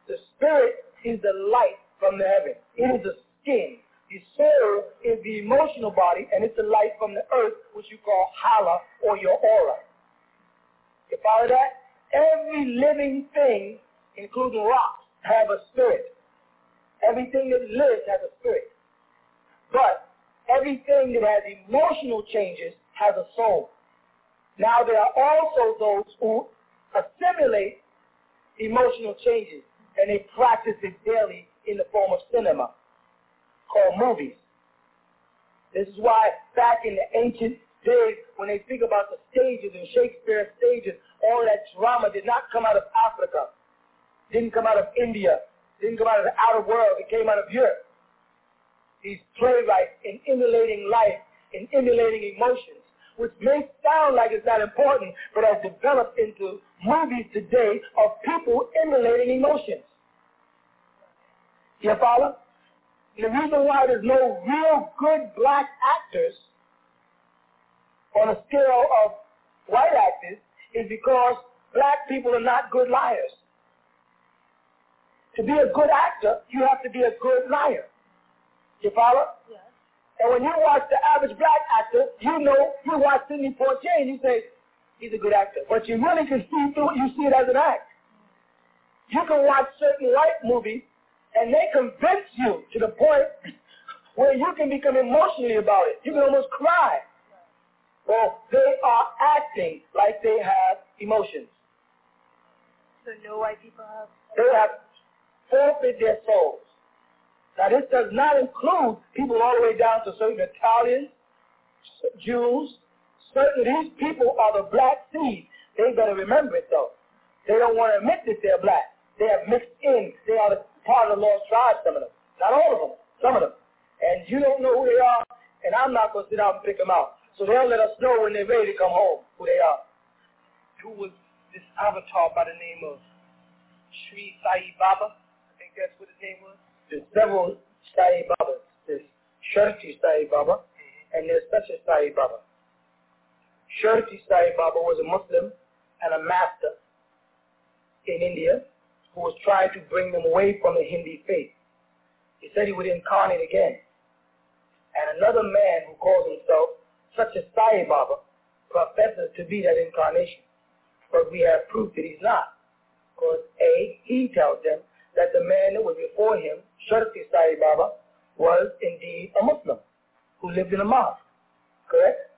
the spirit is the light from the heaven. It is the skin. The soul is the emotional body, and it's the light from the earth, which you call hala or your aura. You follow that? Every living thing, including rocks, have a spirit. Everything that lives has a spirit. But everything that has emotional changes has a soul. Now there are also those who assimilate emotional changes, and they practice it daily in the form of cinema, called movies. This is why back in the ancient days, when they speak about the stages and Shakespeare's stages, all that drama did not come out of Africa. Didn't come out of India, didn't come out of the outer world, it came out of Europe. These playwrights in emulating life, in emulating emotions, which may sound like it's not important, but has developed into movies today of people emulating emotions. You follow? The reason why there's no real good black actors on a scale of white actors is because black people are not good liars. To be a good actor, you have to be a good liar. You follow? Yes. And when you watch the average black actor, you know, you watch Sidney Poitier and you say, he's a good actor. But you really can see through it, you see it as an act. You can watch certain white movies and they convince you to the point where you can become emotionally about it. You can almost cry. Well, they are acting like they have emotions. So no white people have... They have... forfeit their souls. Now this does not include people all the way down to certain Italians, Jews. Certain these people are the black seed. They better remember it though. They don't want to admit that they're black. They have mixed in. They are the part of the lost tribe, some of them. Not all of them, some of them. And you don't know who they are, and I'm not going to sit down and pick them out. So they'll let us know when they're ready to come home who they are. Who was this avatar by the name of Shirdi Sai Baba? That's what his name was? There's several Sai Babas. There's Shirdi Sai Baba, and there's Sathya Sai Baba. Shirdi Sai Baba was a Muslim and a master in India who was trying to bring them away from the Hindu faith. He said he would incarnate again. And another man who calls himself Sathya Sai Baba professes to be that incarnation. But we have proof that he's not. Because A, he tells them that the man that was before him, Shirdi Sai Baba, was indeed a Muslim who lived in a mosque, correct?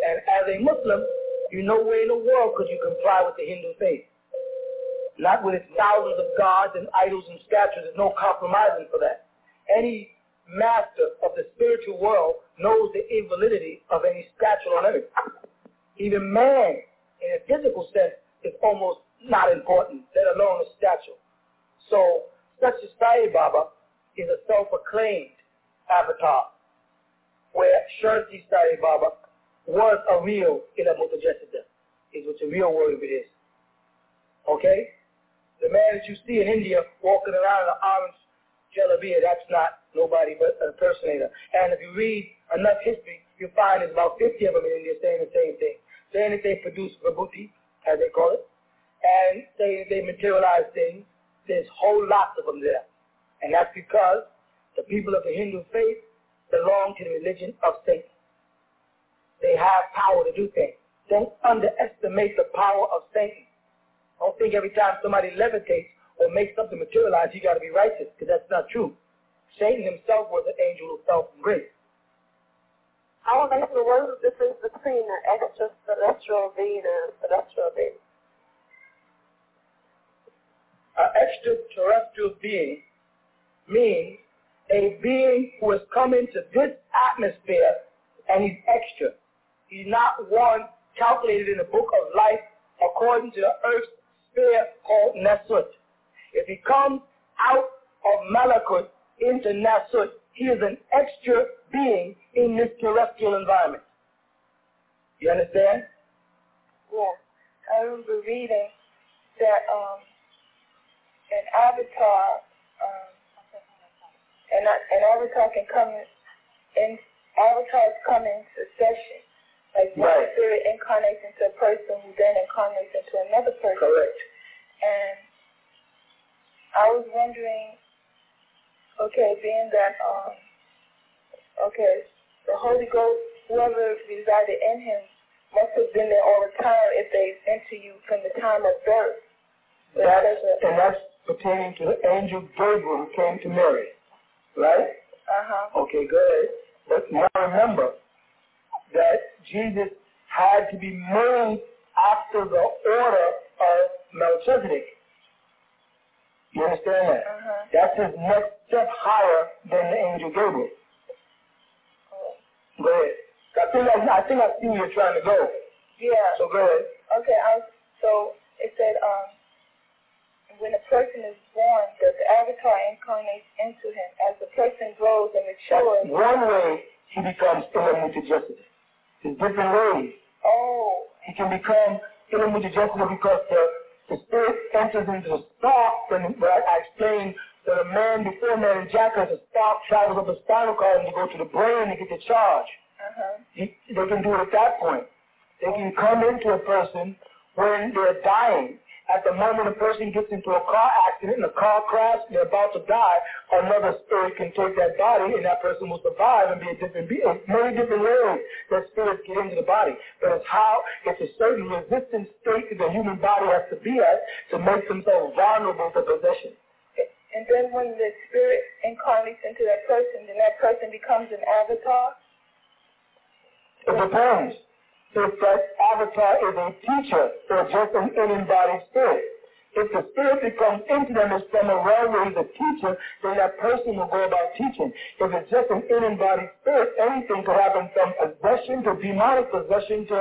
And as a Muslim, you know where in the world could you comply with the Hindu faith? Not with its thousands of gods and idols and statues. There's no compromising for that. Any master of the spiritual world knows the invalidity of any statue on earth. Even man, in a physical sense, is almost not important, let alone a statue. So, Sathya Sai Baba is a self-proclaimed avatar, where Shirdi Sai Baba was a real Ila-Mutajessida, is what the real word of it is. Okay? The man that you see in India walking around in an orange jalabiya, that's not nobody but an impersonator. And if you read enough history, you find there's about 50 of them in India saying the same thing. Saying that they produce vibhuti, as they call it, and saying that they materialize things. There's whole lots of them there. And that's because the people of the Hindu faith belong to the religion of Satan. They have power to do things. Don't underestimate the power of Satan. Don't think every time somebody levitates or makes something materialize, you got to be righteous, because that's not true. Satan himself was an angel of self and grace. I don't think the word of difference between an extraterrestrial being and a celestial being. An extraterrestrial being means a being who has come into this atmosphere and he's extra. He's not one calculated in the book of life according to the earth's sphere called Nasut. If he comes out of Malakut into Nasut, he is an extra being in this terrestrial environment. You understand? Yeah. I remember reading that an avatar can come in. Avatars come into session. Like one spirit incarnates into a person who then incarnates into another person. Correct. And I was wondering, okay, being that the Holy Ghost, whoever resided in him, must have been there all the time if they enter you from the time of birth. That's pertaining to the angel Gabriel who came to Mary, right? Uh-huh. Okay, go ahead. But now remember that Jesus had to be moved after the order of Melchizedek. You understand that? Uh-huh. That's his next step higher than the angel Gabriel. Go ahead. I think I see where you're trying to go. Yeah. So go ahead. Okay. So it said, when a person is born, that the avatar incarnates into him. As the person grows and matures, one way he becomes Ila-Mutajessida. There's different ways. Oh. He can become Ila-Mutajessida because the spirit enters into the spark. And what I explained, that a man before man in Jackal, the spark travels up the spinal cord and you go to the brain and get the charge. Uh-huh. They can do it at that point. They can come into a person when they're dying. At the moment a person gets into a car accident and a car crash, they're about to die, another spirit can take that body and that person will survive and be a different being. Many different ways that spirits get into the body. But it's a certain resistance state that the human body has to be at to make themselves vulnerable to possession. And then when the spirit incarnates into that person, then that person becomes an avatar? It depends. If that avatar is a teacher or just an in-embodied spirit. If the spirit that comes into them is from a realm where he's a teacher, then that person will go about teaching. If it's just an in-embodied spirit, anything could happen, from possession to demonic possession to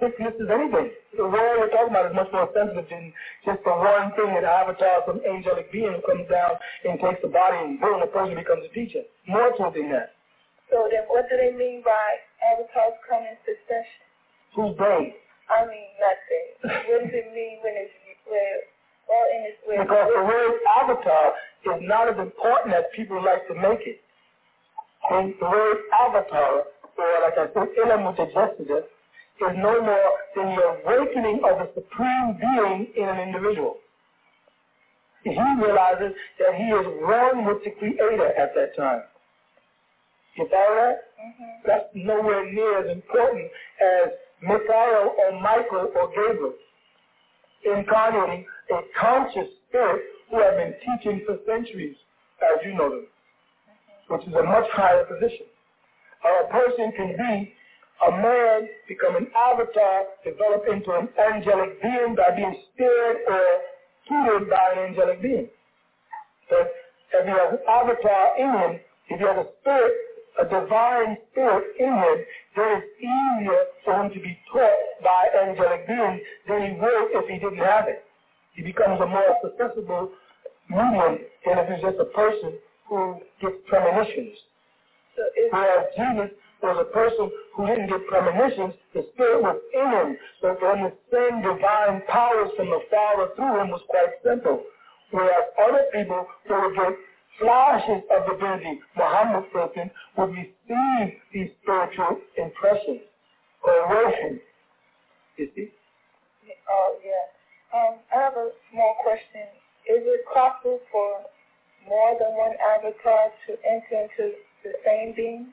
sicknesses, anything. The world we're talking about is much more sensitive than just the one thing that avatar, some angelic being who comes down and takes the body and boom, the person becomes a teacher. More to it than that. So then what do they mean by avatars coming to session? Who's they? I mean nothing. What does it mean when it's where? Because the word avatar is not as important as people like to make it. And the word avatar, or like I said, Ila-Mutajessida, is no more than the awakening of the supreme being in an individual. He realizes that he is one with the Creator at that time. You follow that? Mm-hmm. That's nowhere near as important as Michael or Michael or Gabriel incarnating a conscious spirit who have been teaching for centuries, as you know them, which is a much higher position. A person can be a man, become an avatar, develop into an angelic being by being steered or tutored by an angelic being. But if he has an avatar in him, if he has a spirit, a divine spirit in him, then it's easier for him to be taught by angelic beings than he would if he didn't have it. He becomes a more susceptible medium than if he's just a person who get premonitions. So whereas Jesus was a person who didn't get premonitions, the Spirit was in him. So then the same divine powers from the Father through him was quite simple. Whereas other people who would get flashes of divinity, Muhammad, for instance, would receive these spiritual impressions or emotions. You see? Oh, yeah. I have a small question. Is it possible for more than one avatar to enter into the same being?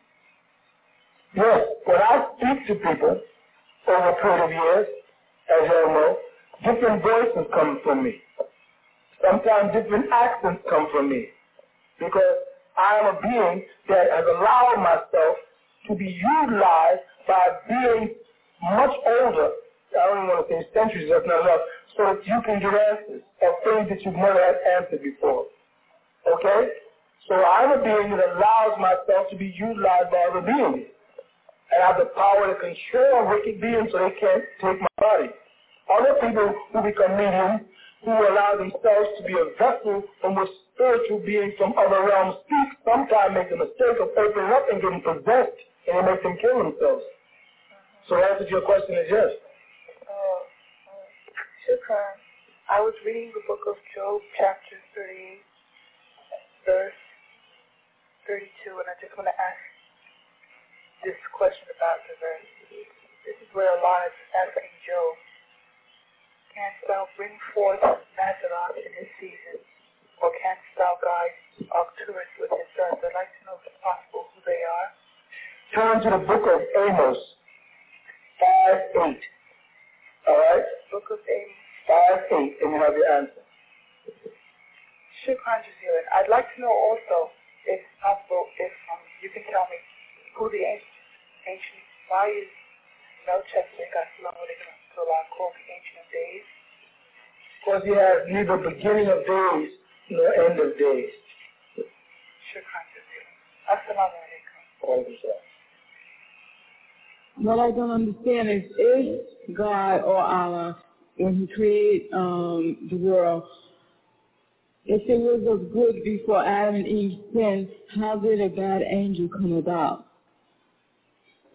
Yes. When I speak to people over a period of years, as you all know, different voices come from me. Sometimes different accents come from me, because I am a being that has allowed myself to be utilized by being much older. I don't even want to say centuries, that's not enough, so that you can get answers of things that you've never had answered before. Okay? So I'm a being that allows myself to be utilized by other beings. And I have the power to control wicked beings so they can't take my body. Other people who become mediums, who allow themselves to be a vessel from which spiritual beings from other realms speak, sometimes make the mistake of opening up and getting possessed, and it makes them kill themselves. So the answer to your question is yes. I was reading the book of Job, chapter 38, verse 32, and I just want to ask this question about the verse. This is where Allah is asking Job, canst thou bring forth Maseroth in his season, or canst thou guide Arcturus with his sons? I'd like to know if it's possible who they are. Turn to the book of Amos, 5:8. All right? Book of Amos. 5:8, and you have your answer. Shukran Jaziran. I'd like to know also, if possible, if you can tell me who the ancient, why is Melchizedek to Allah called the Ancient of Days? Because he has neither beginning of days nor end of days. Shukran Jaziran. Assalamu alaikum. What I don't understand is God or Allah, when he created the world, if it was of good before Adam and Eve sinned, how did a bad angel come about?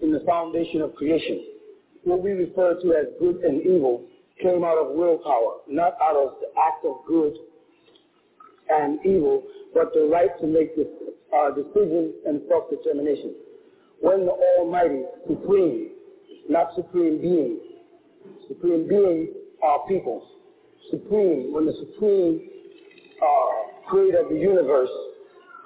In the foundation of creation, what we refer to as good and evil came out of willpower, not out of the act of good and evil, but the right to make decisions and self-determination. When the Almighty, Supreme, not Supreme Being are people. Supreme, when the Supreme Creator of the universe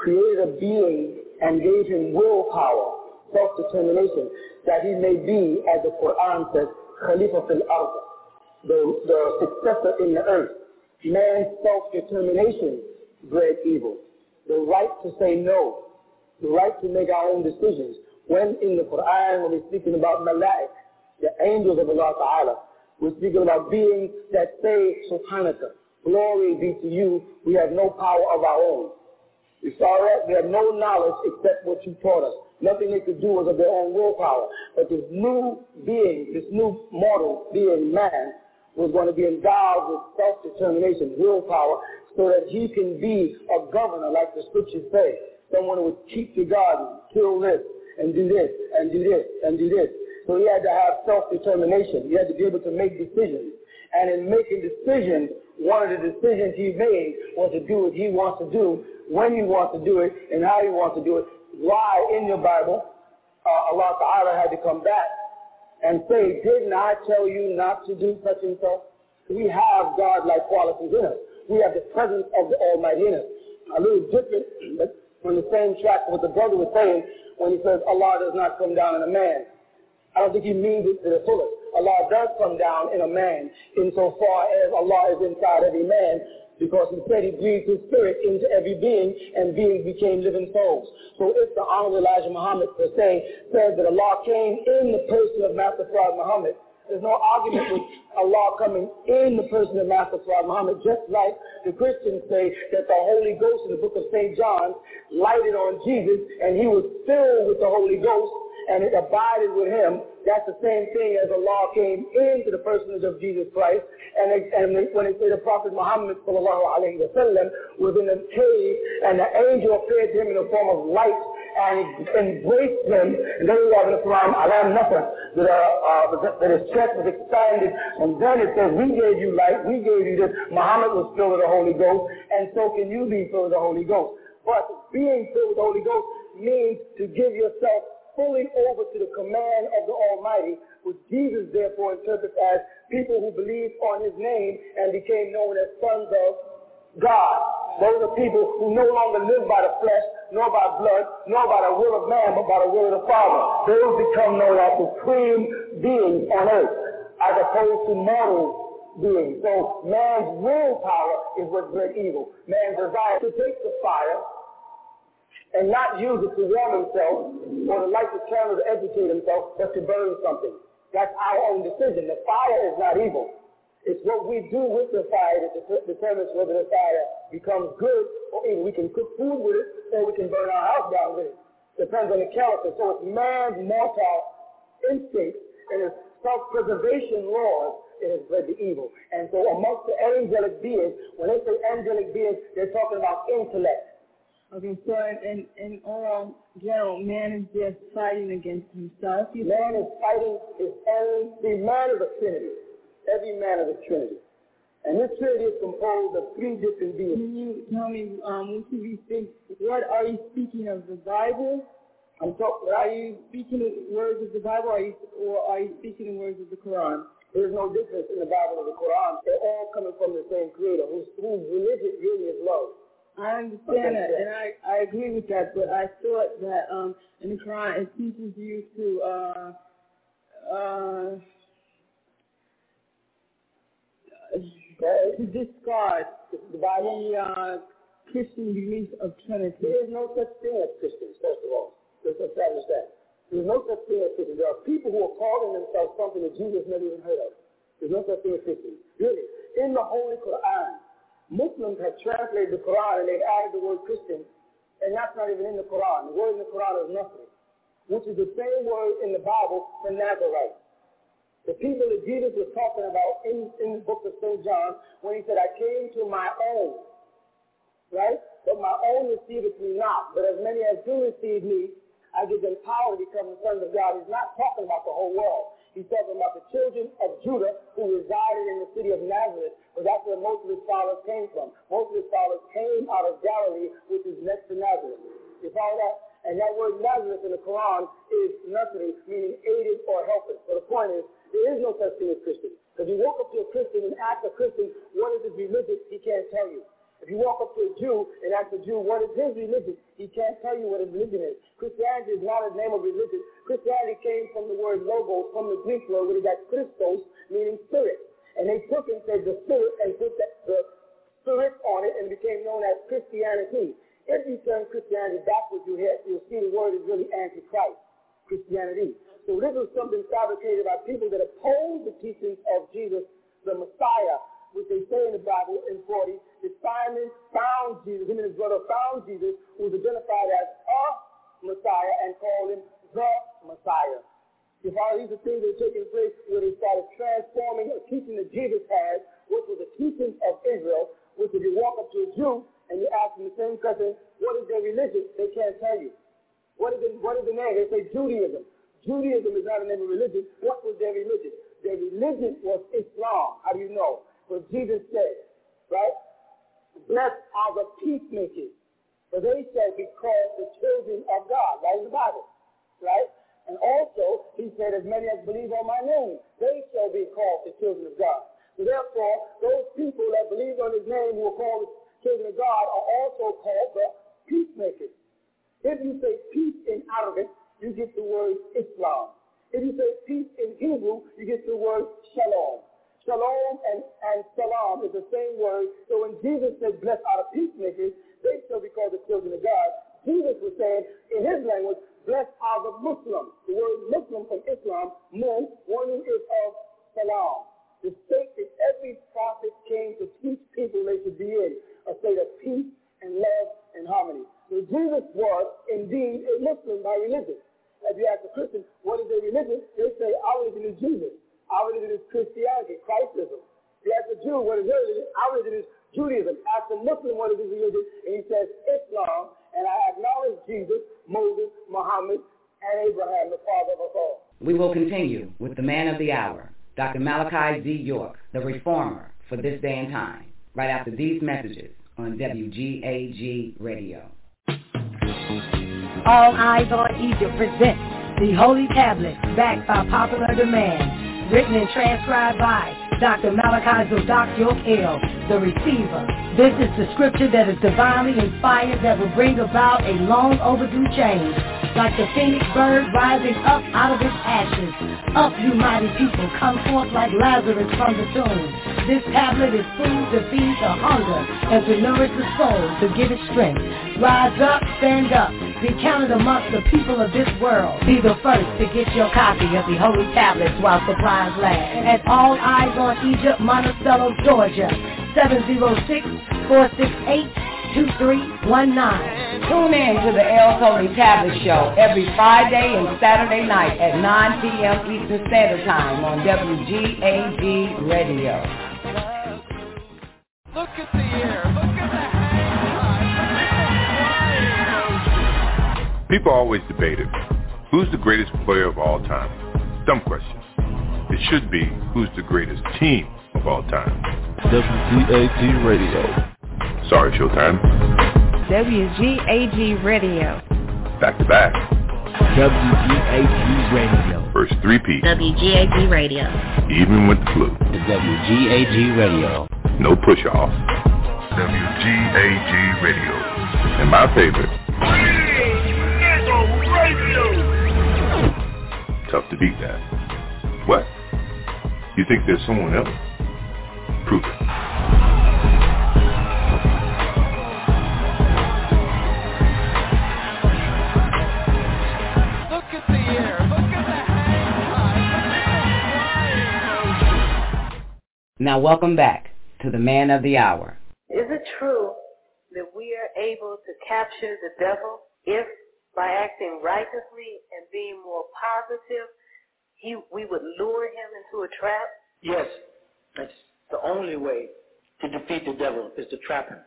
created a being and gave him willpower, self-determination, that he may be, as the Quran says, Khalifa fil Ard, the successor in the earth. Man's self-determination bred evil. The right to say no, the right to make our own decisions. When in the Quran, when we're speaking about Malaik, the angels of Allah Ta'ala, we're speaking about beings that say, Subhanaka, glory be to you, we have no power of our own. We saw that, we have no knowledge except what you taught us. Nothing they could do was of their own willpower. But this new being, this new mortal being, man, was going to be endowed with self-determination, willpower, so that he can be a governor, like the scriptures say. Someone who would keep the garden, kill this, and do this, and do this, and do this. So he had to have self-determination. He had to be able to make decisions. And in making decisions, one of the decisions he made was to do what he wants to do, when he wants to do it, and how he wants to do it. Why in your Bible, Allah Ta'ala had to come back and say, didn't I tell you not to do such and such? We have God-like qualities in us. We have the presence of the Almighty in us. A little different from the same track what the brother was saying when he says Allah does not come down in a man. I don't think he means it to the fullest. Allah does come down in a man insofar as Allah is inside every man, because he said he breathed his spirit into every being and beings became living souls. So if the Honorable Elijah Muhammad per se said that Allah came in the person of Master Prophet Muhammad, there's no argument with Allah coming in the person of Master Prophet Muhammad, just like the Christians say that the Holy Ghost in the book of St. John lighted on Jesus and he was filled with the Holy Ghost. and it abided with him. That's the same thing as the law came into the personage of Jesus Christ. And when they say the Prophet Muhammad ﷺ was in a cave, and the angel appeared to him in the form of light and embraced him. And then we have in the Quran, Alam Nasr, that his chest was expanded. And then it says, we gave you light, we gave you this. Muhammad was filled with the Holy Ghost, and so can you be filled with the Holy Ghost. But being filled with the Holy Ghost means to give yourself fully over to the command of the Almighty, which Jesus therefore interprets as people who believed on his name and became known as sons of God. Those are people who no longer live by the flesh, nor by blood, nor by the will of man, but by the will of the Father. Those become known as supreme beings on earth, as opposed to mortals. Being. So man's willpower is what led evil. Man's desire to take the fire and not use it to warm himself or to light the candle to educate himself, but to burn something. That's our own decision. The fire is not evil. It's what we do with the fire that determines whether the fire becomes good or evil. We can cook food with it, or we can burn our house down with it. Depends on the character. So it's man's mortal instinct and his self-preservation laws. It has led to evil. And so amongst the angelic beings, when they say angelic beings, they're talking about intellect. Okay, so in all general, man is just fighting against himself. Man is fighting his own, the man of the Trinity, every man of the Trinity. And this Trinity is composed of three different beings. Can you tell me, what are you speaking of, the Bible? Are you speaking the words of the Bible, or are you speaking the words of the Quran? There's no difference in the Bible and the Quran. They're all coming from the same creator, whose religion really is love. I understand that, and I agree with that, but I thought that in the Quran it teaches you to discard the Christian belief of Trinity. There is no such thing as Christians, first of all. Let's establish that. There's no such thing as Christians. There are people who are calling themselves something that Jesus never even heard of. There's no such thing as Christians. Really, in the Holy Quran, Muslims have translated the Quran and they've added the word Christian, and that's not even in the Quran. The word in the Quran is nothing, which is the same word in the Bible for Nazarite. The people that Jesus was talking about in the book of St. John, when he said, I came to my own, right? But my own received me not, but as many as do receive me, I give them power to become the sons of God. He's not talking about the whole world. He's talking about the children of Judah who resided in the city of Nazareth, because that's where most of his fathers came from. Most of his fathers came out of Galilee, which is next to Nazareth. You follow that? And that word Nazareth in the Quran is Nasri, meaning aided or helping. So the point is, there is no such thing as Christian. If you walk up to a Christian and ask a Christian, what is his religion, he can't tell you. If you walk up to a Jew and ask a Jew what is his religion, he can't tell you what his religion is. Christianity is not a name of religion. Christianity came from the word logos, from the Greek word, where they got Christos, meaning spirit. And they took and said the spirit and put the spirit on it and became known as Christianity. If you turn Christianity backwards, you'll see the word is really antichrist, Christianity. So this was something fabricated by people that opposed the teachings of Jesus, the Messiah, which they say in the Bible in 40, that Simon found Jesus, him and his brother found Jesus, who was identified as a Messiah, and called him the Messiah. You follow, these are things that are taking place where they started transforming a teaching that Jesus had, which was a teaching of Israel, which if you walk up to a Jew and you ask them the same question, what is their religion? They can't tell you. What is the name? They say Judaism. Judaism is not a name of religion. What was their religion? Their religion was Islam. How do you know? What Jesus said, right? Blessed are the peacemakers, for they shall be called the children of God. That is the Bible, right? And also, he said, as many as believe on my name, they shall be called the children of God. So therefore, those people that believe on his name who are called the children of God are also called the peacemakers. If you say peace in Arabic, you get the word Islam. If you say peace in Hebrew, you get the word shalom. Shalom and salam is the same word. So when Jesus said, blessed are the peacemakers, they shall be called the children of God. Jesus was saying, in his language, blessed are the Muslims. The word Muslim from Islam, mu, one who is of salam. The state that every prophet came to teach people they should be in, a state of peace and love and harmony. So Jesus was, indeed, a Muslim by religion. A if you ask a Christian, what is their religion? They say, our religion is Jesus. Our religion is Christianity, Christism. If you ask a Jew, what is their religion? Our religion is Judaism. Ask a Muslim, what is his religion? And he says, Islam. And I acknowledge Jesus, Moses, Muhammad, and Abraham, the father of us all. We will continue with the man of the hour, Dr. Malachi Z. York, the reformer for this day and time, right after these messages on WGAG Radio. All Eyes on Egypt presents the Holy Tablet, backed by popular demand, written and transcribed by Dr. Malachi Zodok York L., the receiver. This is the scripture that is divinely inspired that will bring about a long overdue change. Like the phoenix bird rising up out of its ashes. Up, you mighty people, come forth like Lazarus from the tomb. This tablet is food to feed the hunger and to nourish the soul, to give it strength. Rise up, stand up, be counted amongst the people of this world. Be the first to get your copy of the Holy Tablets while supplies last. At All Eyes on Egypt, Monticello, Georgia, 706-468-2319. Tune in to the El Holy Tablet Show every Friday and Saturday night at 9 p.m. Eastern Standard Time on WGAG Radio. Look at the air. Look at the hang. People always debated, who's the greatest player of all time? Dumb question. It should be, who's the greatest team of all time? WGAG Radio. Sorry, Showtime. WGAG Radio. Back to back. WGAG Radio. First 3P. WGAG Radio. Even with the flu. WGAG Radio. No push-off. WGAG Radio. And my favorite. Radio. Tough to beat that. What? You think there's someone else? Prove it. Look at the air. Look at the hang. Now welcome back to the man of the hour. Is it true that we are able to capture the devil if by acting righteously and being more positive, we would lure him into a trap? Yes. That's the only way to defeat the devil is to trap him.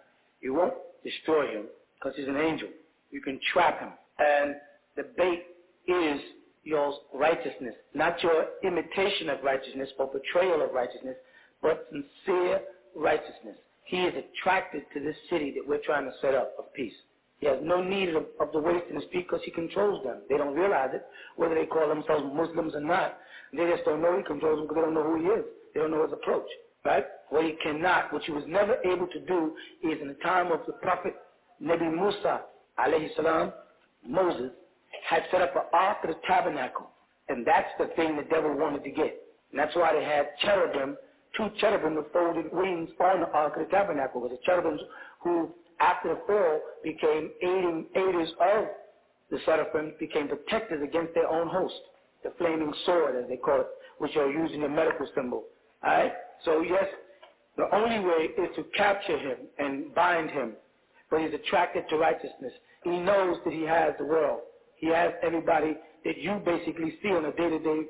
You won't destroy him because he's an angel. You can trap him. And the bait is your righteousness, not your imitation of righteousness or portrayal of righteousness, but sincere righteousness. He is attracted to this city that we're trying to set up of peace. He has no need of the waist and his feet because he controls them. They don't realize it, whether they call themselves Muslims or not. They just don't know he controls them because they don't know who he is. They don't know his approach, right? What he cannot, what he was never able to do is in the time of the prophet Nabi Musa, alayhi salam, Moses had set up an ark of the tabernacle. And that's the thing the devil wanted to get. And that's why they had cherubim, two cherubim with folded wings on the ark of the tabernacle. It was the cherubim who, after the fall, became aiders of the seraphim, became protectors against their own host. The flaming sword, as they call it, which are using the medical symbol. All right? So, yes, the only way is to capture him and bind him. But he's attracted to righteousness. He knows that he has the world. He has everybody that you basically see on a day-to-day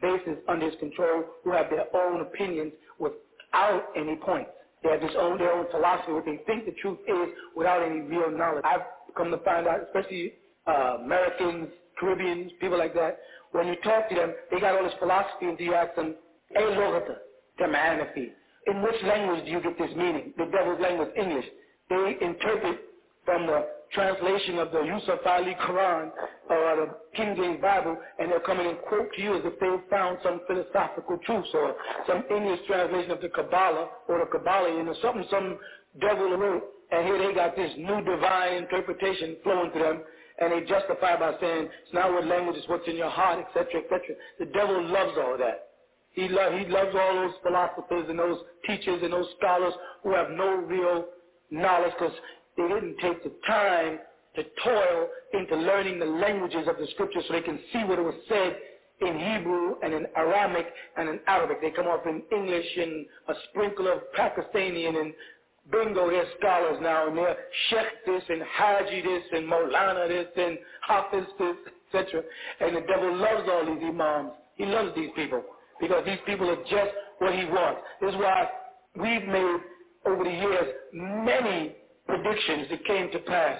basis under his control who have their own opinions without any points. They have their own philosophy, what they think the truth is without any real knowledge. I've come to find out, especially Americans, Caribbeans, people like that, when you talk to them, they got all this philosophy and you ask them, in which language do you get this meaning? The devil's language, English. They interpret from the translation of the Yusuf Ali Quran or the King James Bible, and they'll come in and quote to you as if they've found some philosophical truth or some English translation of the Kabbalah or the Kabbalion or something some devil wrote. And here they got this new divine interpretation flowing to them. And they justify by saying, it's not what language, it's what's in your heart, etc., etc. The devil loves all that. He loves all those philosophers and those teachers and those scholars who have no real knowledge because they didn't take the time to toil into learning the languages of the scripture so they can see what it was said in Hebrew and in Aramaic and in Arabic. They come off in English and a sprinkle of Pakistani and bingo, they're scholars now, and they're Sheikh this, and Haji this, and Maulana this, and Hafiz this. etc. And the devil loves all these imams. He loves these people because these people are just what he wants. This is why we've made over the years many predictions that came to pass.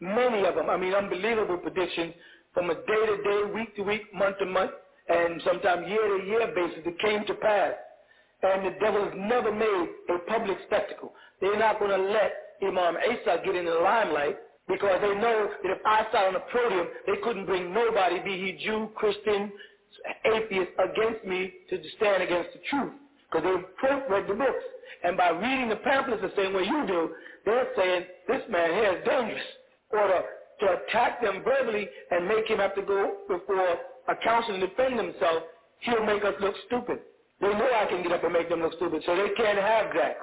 Many of them. I mean, unbelievable predictions from a day to day, week to week, month to month, and sometimes year to year basis that came to pass. And the devil has never made a public spectacle. They're not going to let Imam Isa get in the limelight because they know that if I sat on the podium, they couldn't bring nobody, be he Jew, Christian, atheist, against me to stand against the truth. Because they've read the books. And by reading the pamphlets the same way you do, they're saying, this man here is dangerous. Or to attack them verbally and make him have to go before a counsel and defend himself, he'll make us look stupid. They know I can get up and make them look stupid, so they can't have that.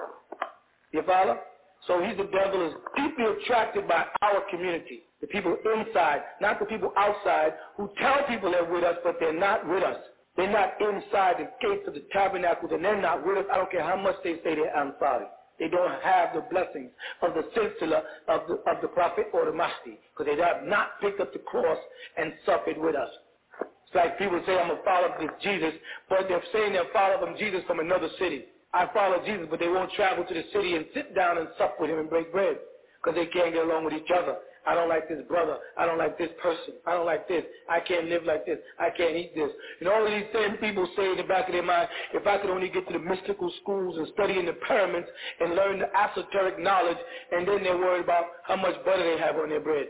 You follow? So the devil is deeply attracted by our community, the people inside, not the people outside who tell people they're with us, but they're not with us. They're not inside the gates of the tabernacles, and they're not with us. I don't care how much they say they're Ansari. They don't have the blessings of the silsila of the prophet or the Mahdi, because they have not picked up the cross and suffered with us. It's like people say, I'm going to follow this Jesus, but they're saying they'll follow them Jesus from another city. I follow Jesus, but they won't travel to the city and sit down and sup with him and break bread because they can't get along with each other. I don't like this brother. I don't like this person. I don't like this. I can't live like this. I can't eat this. And all of these same people say in the back of their mind, if I could only get to the mystical schools and study in the pyramids and learn the esoteric knowledge, and then they're worried about how much butter they have on their bread.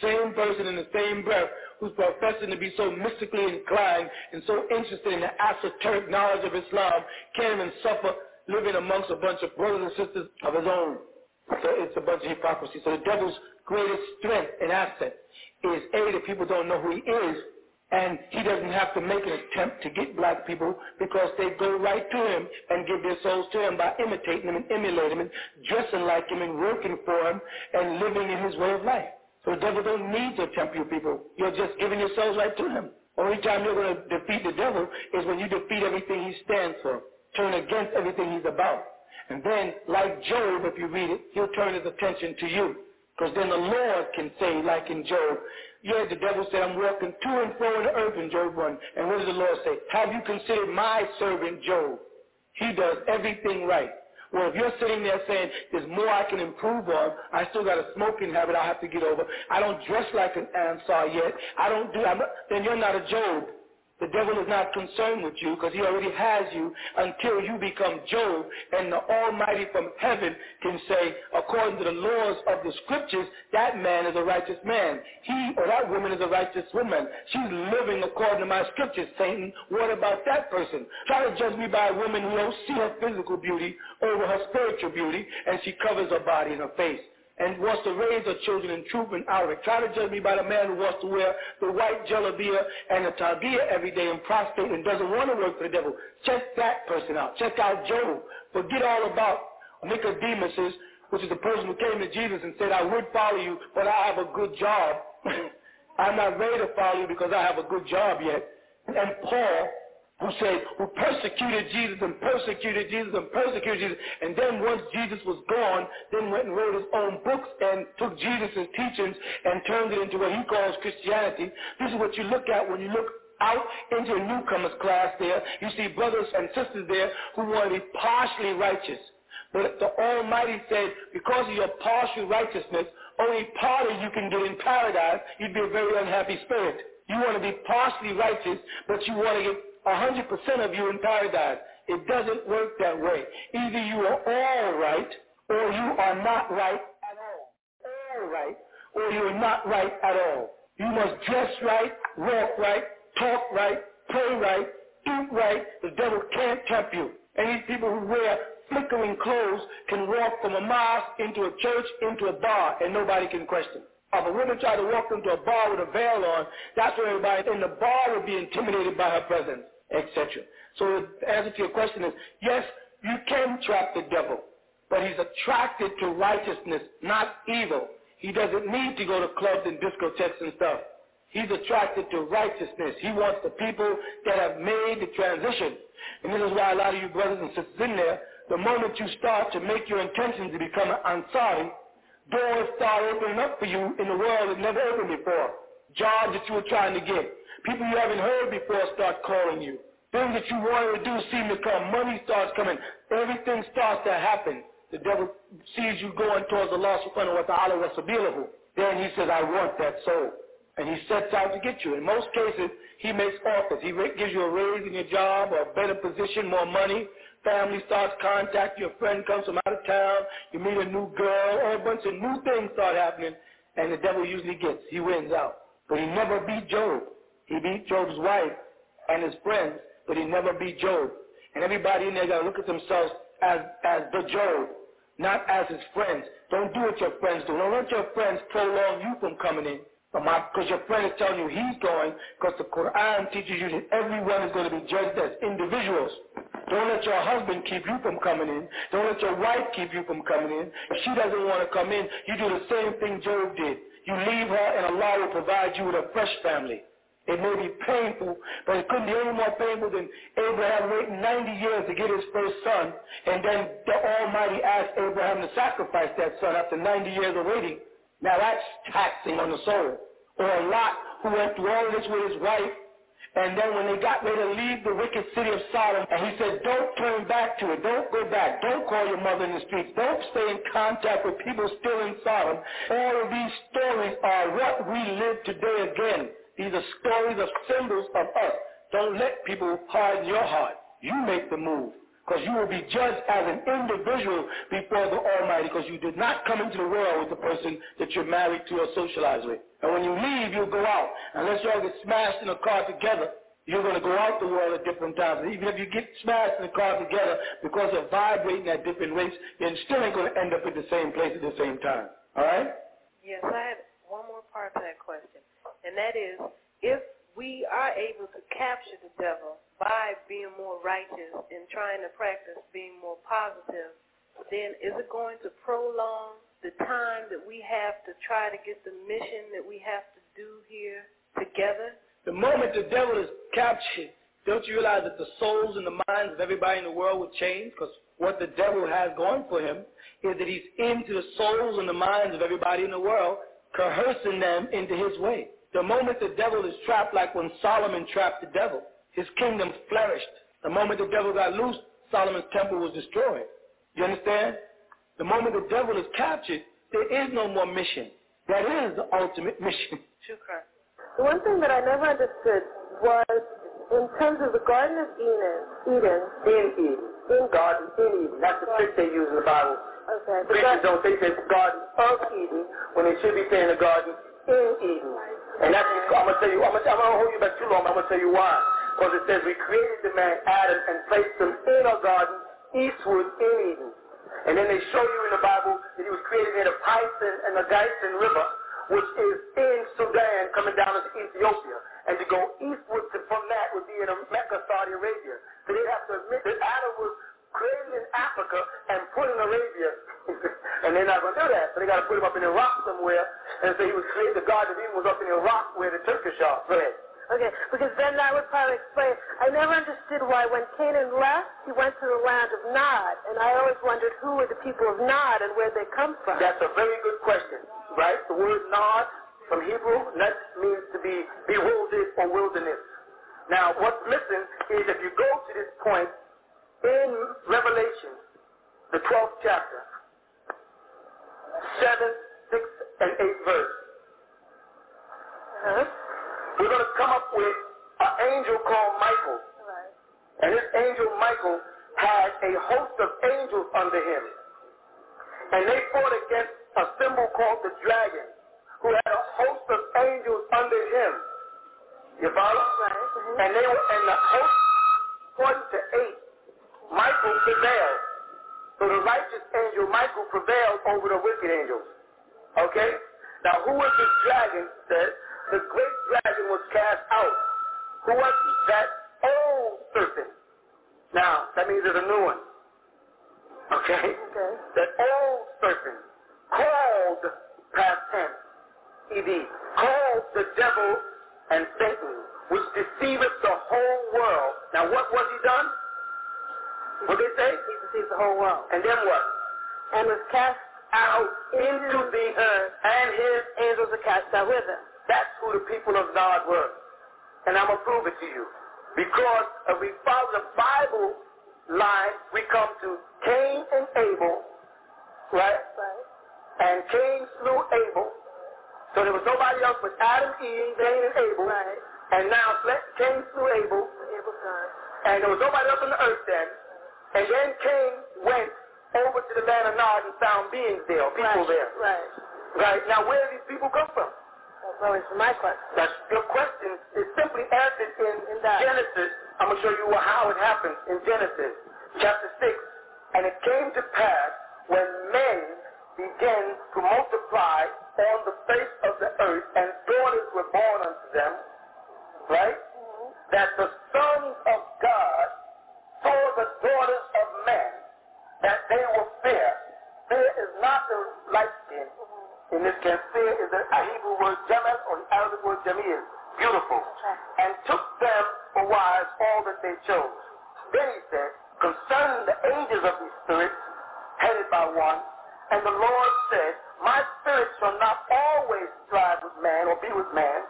Same person in the same breath who's professing to be so mystically inclined and so interested in the esoteric knowledge of Islam can't even suffer living amongst a bunch of brothers and sisters of his own. So it's a bunch of hypocrisy. So the devil's greatest strength and asset is, A, that people don't know who he is, and he doesn't have to make an attempt to get black people because they go right to him and give their souls to him by imitating him and emulating him and dressing like him and working for him and living in his way of life. So the devil don't need to tempt you people. You're just giving yourselves right to him. Only time you're going to defeat the devil is when you defeat everything he stands for, turn against everything he's about. And then, like Job, if you read it, he'll turn his attention to you. Because then the Lord can say, like in Job, yeah, the devil said, I'm walking to and fro in the earth in Job 1. And what does the Lord say? Have you considered my servant Job? He does everything right. Well, if you're sitting there saying, there's more I can improve on, I still got a smoking habit I have to get over, I don't dress like an Ansar yet, then you're not a Job. The devil is not concerned with you because he already has you until you become Job, and the Almighty from heaven can say, according to the laws of the scriptures, that man is a righteous man. He or that woman is a righteous woman. She's living according to my scriptures, Satan. What about that person? Try to judge me by a woman who don't see her physical beauty over her spiritual beauty, and she covers her body and her face. And wants to raise her children in truth and outrage. Try to judge me by the man who wants to wear the white jellabia and the targia every day and prostrate and doesn't want to work for the devil. Check that person out. Check out Job. Forget all about Nicodemus, which is the person who came to Jesus and said, I would follow you, but I have a good job. I'm not ready to follow you because I have a good job yet. And Paul, who persecuted Jesus and persecuted Jesus and persecuted Jesus, and then once Jesus was gone, then went and wrote his own books and took Jesus' teachings and turned it into what he calls Christianity. This is what you look at when you look out into a newcomer's class there. You see brothers and sisters there who want to be partially righteous. But the Almighty said, because of your partial righteousness, only part of you can get in paradise. You'd be a very unhappy spirit. You want to be partially righteous, but you want to get 100% of you in paradise. It doesn't work that way. Either you are all right, or you are not right at all. All right, or you are not right at all. You must dress right, walk right, talk right, pray right, eat right. The devil can't tempt you. And these people who wear flickering clothes can walk from a mosque into a church into a bar, and nobody can question. If a woman tried to walk into a bar with a veil on, that's where everybody in the bar would be intimidated by her presence, etc. So the answer to your question is, yes, you can trap the devil, but he's attracted to righteousness, not evil. He doesn't need to go to clubs and discotheques and stuff. He's attracted to righteousness. He wants the people that have made the transition. And this is why a lot of you brothers and sisters in there, the moment you start to make your intention to become an Ansari, doors start opening up for you in the world that never opened before. jobs that you were trying to get, people you haven't heard before start calling you, things that you wanted to do seem to come, money starts coming, everything starts to happen. The devil sees you going towards Allah subhanahu wa ta'ala wa sabilahu. Then he says, I want that soul. And he sets out to get you. In most cases, he makes offers. He gives you a raise in your job or a better position, more money. Family starts contacting. Your friend comes from out of town. You meet a new girl. All a bunch of new things start happening. And the devil usually gets. He wins out. But he never beat Job. He beat Job's wife and his friends, but he never beat Job. And everybody in there got to look at themselves as the Job, not as his friends. Don't do what your friends do. Don't let your friends prolong you from coming in. Because your friend is telling you he's going, because the Quran teaches you that everyone is going to be judged as individuals. Don't let your husband keep you from coming in. Don't let your wife keep you from coming in. If she doesn't want to come in, you do the same thing Job did. You leave her and Allah will provide you with a fresh family. It may be painful, but it couldn't be any more painful than Abraham waiting 90 years to get his first son, and then the Almighty asked Abraham to sacrifice that son after 90 years of waiting. Now that's taxing on the soul. Or Lot, who went through all this with his wife, and then when they got ready to leave the wicked city of Sodom, and he said, don't turn back to it. Don't go back. Don't call your mother in the streets. Don't stay in contact with people still in Sodom. All of these stories are what we live today again. These are stories of symbols of us. Don't let people harden your heart. You make the move. Because you will be judged as an individual before the Almighty, because you did not come into the world with the person that you're married to or socialized with. And when you leave, you'll go out. Unless y'all get smashed in a car together, you're going to go out the world at different times. Even if you get smashed in a car together because you're vibrating at different rates, then still ain't going to end up at the same place at the same time. All right? Yes, I have one more part to that question. And that is, if we are able to capture the devil by being more righteous and trying to practice being more positive, then is it going to prolong the time that we have to try to get the mission that we have to do here together? The moment the devil is captured, don't you realize that the souls and the minds of everybody in the world would change? Because what the devil has going for him is that he's into the souls and the minds of everybody in the world, coercing them into his way. The moment the devil is trapped, like when Solomon trapped the devil, his kingdom flourished. The moment the devil got loose, Solomon's temple was destroyed. You understand? The moment the devil is captured, there is no more mission. That is the ultimate mission. The one thing that I never understood was in terms of the Garden of Eden. That's the trick they use in the Bible. Okay. Christians don't think it's Garden of Eden when they should be saying the Garden in Eden. And that's, I'm going to tell you, I'm going to hold you back too long, but I'm going to tell you why. Because it says we created the man Adam and placed him in our garden, eastward in Eden. And then they show you in the Bible that he was created near the Pison and the Gison River, which is in Sudan, coming down into Ethiopia. And to go eastward from that would be in Mecca, Saudi Arabia. So they have to admit that Adam was created in Africa and put in Arabia. And they're not going to do that. So they got to put him up in Iraq somewhere. And so he was created, the Garden of Eden was up in Iraq where the Turkish are. Go ahead. Okay, because then that would probably explain. I never understood why when Canaan left, he went to the land of Nod. And I always wondered who were the people of Nod and where they come from. That's a very good question, right? The word Nod from Hebrew, Nod means to be bewildered or wilderness. Now, what's missing is if you go to this point in Revelation, the 12th chapter, 7, 6, and 8 verse. Uh-huh. We're going to come up with an angel called Michael. Right. And this angel Michael had a host of angels under him. And they fought against a symbol called the dragon, who had a host of angels under him. You follow? Right. Mm-hmm. And they were in the host 1 to 8. Michael prevailed. So the righteous angel Michael prevailed over the wicked angels. Okay? Now who was this dragon? Says the great dragon was cast out. Who was that old serpent? Now, that means there's a new one. Okay? That old serpent called, past tense, ED, called the devil and Satan, which deceiveth the whole world. Now, what was he done? What did they say? He deceived the whole world. And then what? And was cast out into the earth, and his angels are cast out with him. That's who the people of God were. And I'm going to prove it to you. Because if we follow the Bible line, we come to Cain and Abel, right? And Cain slew Abel. So there was nobody else but Adam, Eve, Cain, and Abel. Right. And now Cain slew Abel. And there was nobody else on the earth then. And then Cain went over to the land of Nod and found beings there, people there. Right. Now where do these people come from? Well, it's my question. That's your question. Is simply answered in Genesis. I'm going to show you how it happens in Genesis chapter 6. And it came to pass when men began to multiply on the face of the earth and daughters were born unto them, right? Mm-hmm. That the sons of God saw the daughters of men, that they were fair. Fair is not the light skin. In this case, fear is the Hebrew word jamal or the Arabic word jamil, beautiful. And took them for wives all that they chose. Then he said, concerning the ages of these spirits, headed by one, and the Lord said, my spirit shall not always strive with man or be with man,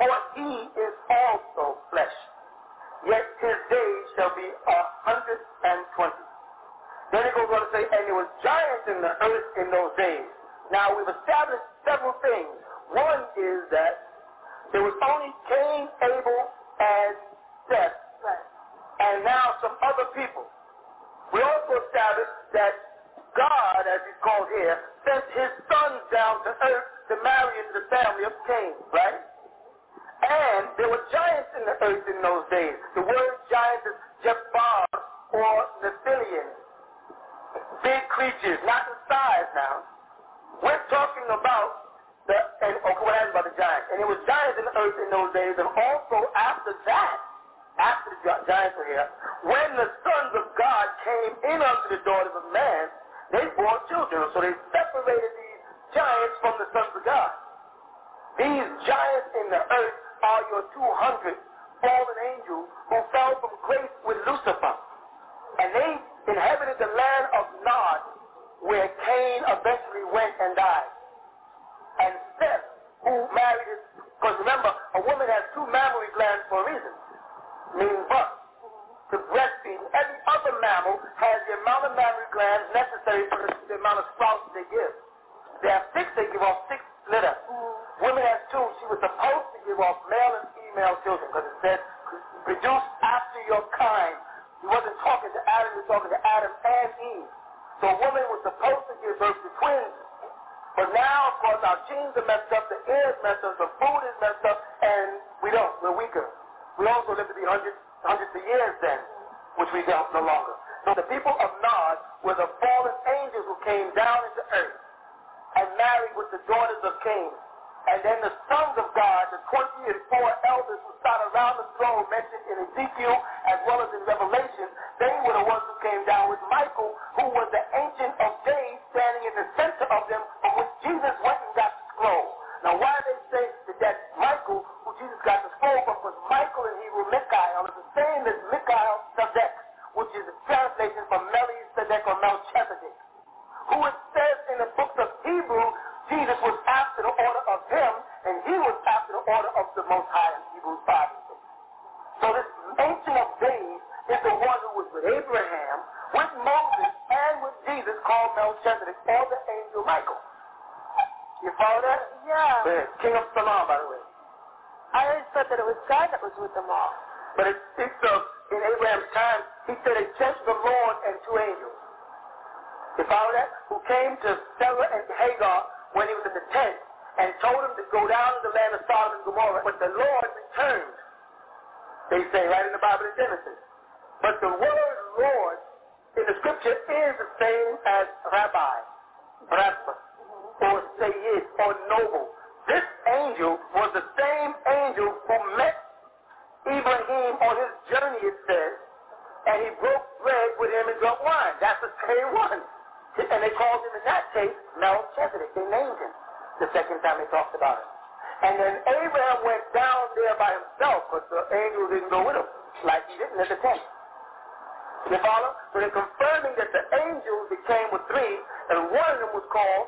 for he is also flesh. Yet his days shall be 120. Then he goes on to say, and there was giants in the earth in those days. Now, we've established several things. One is that there was only Cain, Abel, and Seth, and now some other people. We also established that God, as he's called here, sent his sons down to earth to marry into the family of Cain, right? And there were giants in the earth in those days. The word giant is Jabbar or Nephilim. Big creatures, not in size now. We're talking about the giants. And it was giants in the earth in those days, and also after the giants were here, when the sons of God came in unto the daughters of man, they bore children. So they separated these giants from the sons of God. These giants in the earth are your 200 fallen angels who fell from grace with Lucifer. And they inhabited the land of Nod, where Cain eventually went and died. And Seth, who married his... Because remember, a woman has two mammary glands for a reason. Meaning butt. To breastfeed. Every other mammal has the amount of mammary glands necessary for the amount of sprouts they give. They have six, they give off six litter. Women have two. She was supposed to give off male and female children. Because it said, produce after your kind. He wasn't talking to Adam, he was talking to Adam and Eve. So a woman was supposed to give birth to twins. But now, of course, our genes are messed up, the air is messed up, the food is messed up, and we're weaker. We also live to be hundreds of years then, which we don't no longer. So the people of Nod were the fallen angels who came down into earth and married with the daughters of Cain. And then the sons of God, the 24 elders who sat around the throne mentioned in Ezekiel as well as in Revelation, they were the ones who came down with Michael, who was the Ancient of Days standing in the center of them, from which Jesus went and got the scroll. Now why do they say that Michael, who Jesus got the scroll from, was Michael in Hebrew Mikael? It's the same as Mikael Sadek, which is a translation from Melchizedek or Melchizedek, who it says in the books of Hebrew, Jesus was after the order of him, and he was after the order of the Most High in Hebrews 5 and 6. So this Ancient of Days is the one who was with Abraham, with Moses, and with Jesus, called Melchizedek, or the angel Michael. You follow that? Yeah. Yes. King of Salem, by the way. I always thought that it was God that was with them all. But it speaks of, in Abraham's time, he said, it judged the Lord and two angels. You follow that? Who came to Sarah and Hagar when he was in the tent and told him to go down to the land of Sodom and Gomorrah. But the Lord returned. They say right in the Bible in Genesis. But the word Lord in the scripture is the same as Rabbi, Rabba, or Sayyid, or Noble. This angel was the same angel who met Ibrahim on his journey, it says, and he broke bread with him and drank wine. That's the same one. And they called him, in that case, Melchizedek. They named him the second time they talked about him. And then Abraham went down there by himself, but the angel didn't go with him, like he didn't at the tent. You follow? So they're confirming that the angels that came with three, and one of them was called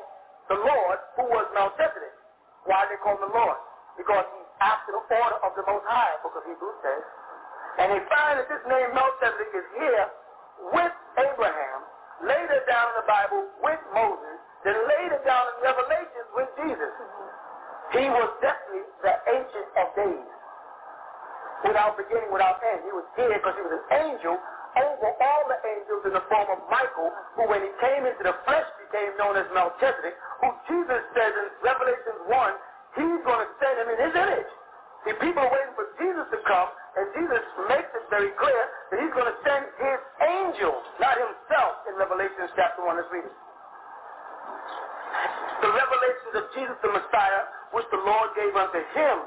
the Lord, who was Melchizedek. Why are they called the Lord? because he's after the order of the Most High, because Hebrews says. And they find that this name Melchizedek is here with Abraham, later down in the Bible with Moses, then later down in Revelations with Jesus. He was definitely the Ancient of Days, without beginning, without end. He was here because he was an angel over all the angels in the form of Michael, who when he came into the flesh became known as Melchizedek, who Jesus says in Revelation 1, he's going to send him in his image. See, people are waiting for Jesus to come, and Jesus makes it very clear that he's going to send his angel, not himself, in Revelation chapter 1. Let's read it. The revelations of Jesus the Messiah, which the Lord gave unto him,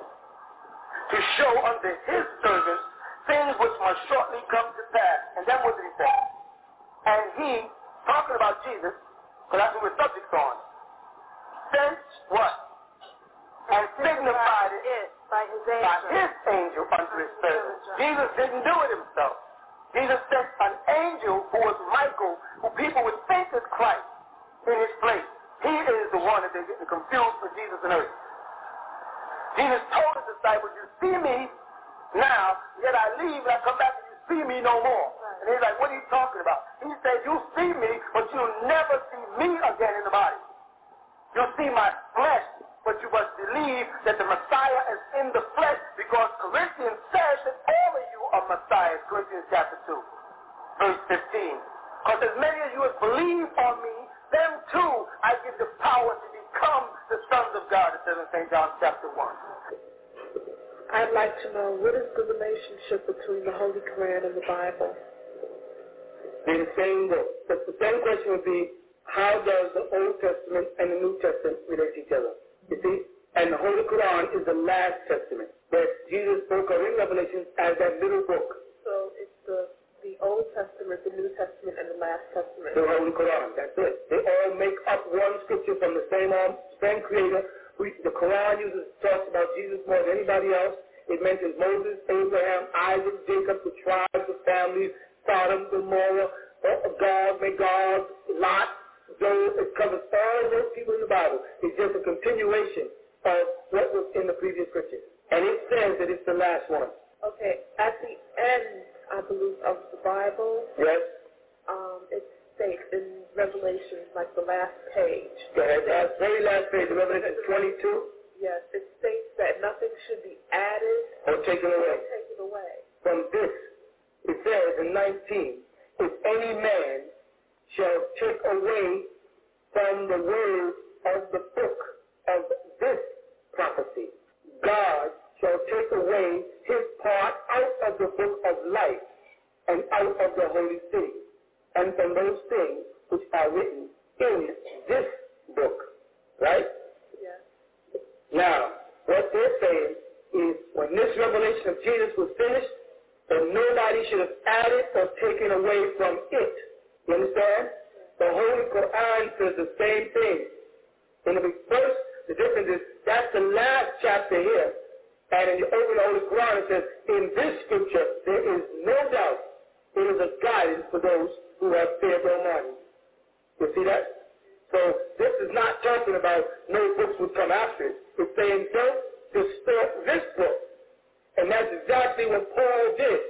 to show unto his servants things which must shortly come to pass. And then what did he say? And he, talking about Jesus, because that's what we're subjects on, sent what? And signified it by his angel unto his servants. Jesus didn't do it himself. Jesus sent an angel who was Michael, who people would think is Christ, in his place. He is the one that they're getting confused with Jesus and earth. Jesus told his disciples, you see me now, yet I leave and I come back and you see me no more. And he's like, what are you talking about? He said, you see me, but you'll never see me again in the body. You'll see my flesh, but you must believe that the Messiah is in the flesh, because Corinthians says that all of you are Messiahs, Corinthians chapter 2, verse 15. Because as many of you as believe on me, them too I give the power to become the sons of God, it says in St. John chapter 1. I'd like to know, what is the relationship between the Holy Quran and the Bible? In the same way. The same question would be, how does the Old Testament and the New Testament relate to each other? You see? And the Holy Quran is the last testament that Jesus spoke of in Revelation as that little book. So it's the Old Testament, the New Testament, and the Last Testament. The Holy Quran, that's it. They all make up one scripture from the same creator. The Quran talks about Jesus more than anybody else. It mentions Moses, Abraham, Isaac, Jacob, the tribes, the families, Sodom, Gomorrah, Gog, Magog, Lot, Job. It covers all those people in the Bible. It's just a continuation of what was in the previous scripture. And it says that it's the last one. Okay, at the end, I believe, of the Bible. Yes. It states in Revelation, like the last page. The very last page, Revelation 22. Yes, it states that nothing should be added or taken away. From this, it says in 19, if any man shall take away from the word of the book of this prophecy, God shall take away his part out of the book of life and out of the holy city, and from those things which are written in this book. Right? Yeah. Now, what they're saying is when this revelation of Jesus was finished, then nobody should have added or taken away from it. You understand? Yeah. The Holy Quran says the same thing. In the first, the difference is that's the last chapter here. And in the Holy Quran it says, in this scripture there is no doubt it is a guidance for those who have feared Almighty. You see that? So this is not talking about no books would come after it. It's saying don't distort this book. And that's exactly what Paul did.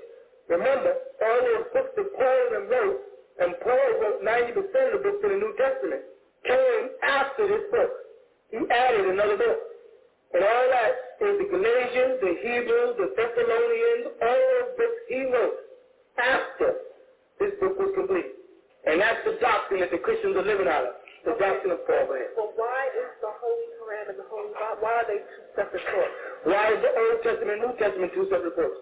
Remember, all those books that Paul wrote 90% of the books in the New Testament, came after this book. He added another book. And all that is the Galatians, the Hebrews, the Thessalonians, all those books he wrote after this book was complete. And that's the doctrine that the Christians are living out of, the doctrine of Paul. Well, why is the Holy Quran and the Holy Bible, why are they two separate books? Why is the Old Testament and New Testament two separate books?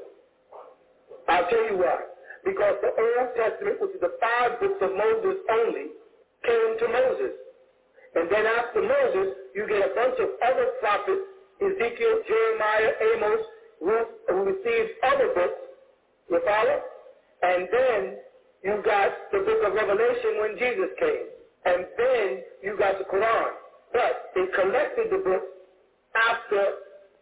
I'll tell you why. Because the Old Testament, which is the 5 books of Moses only, came to Moses. And then after Moses, you get a bunch of other prophets, Ezekiel, Jeremiah, Amos, Ruth, who received other books, you follow? And then you got the book of Revelation when Jesus came. And then you got the Quran. But they collected the books after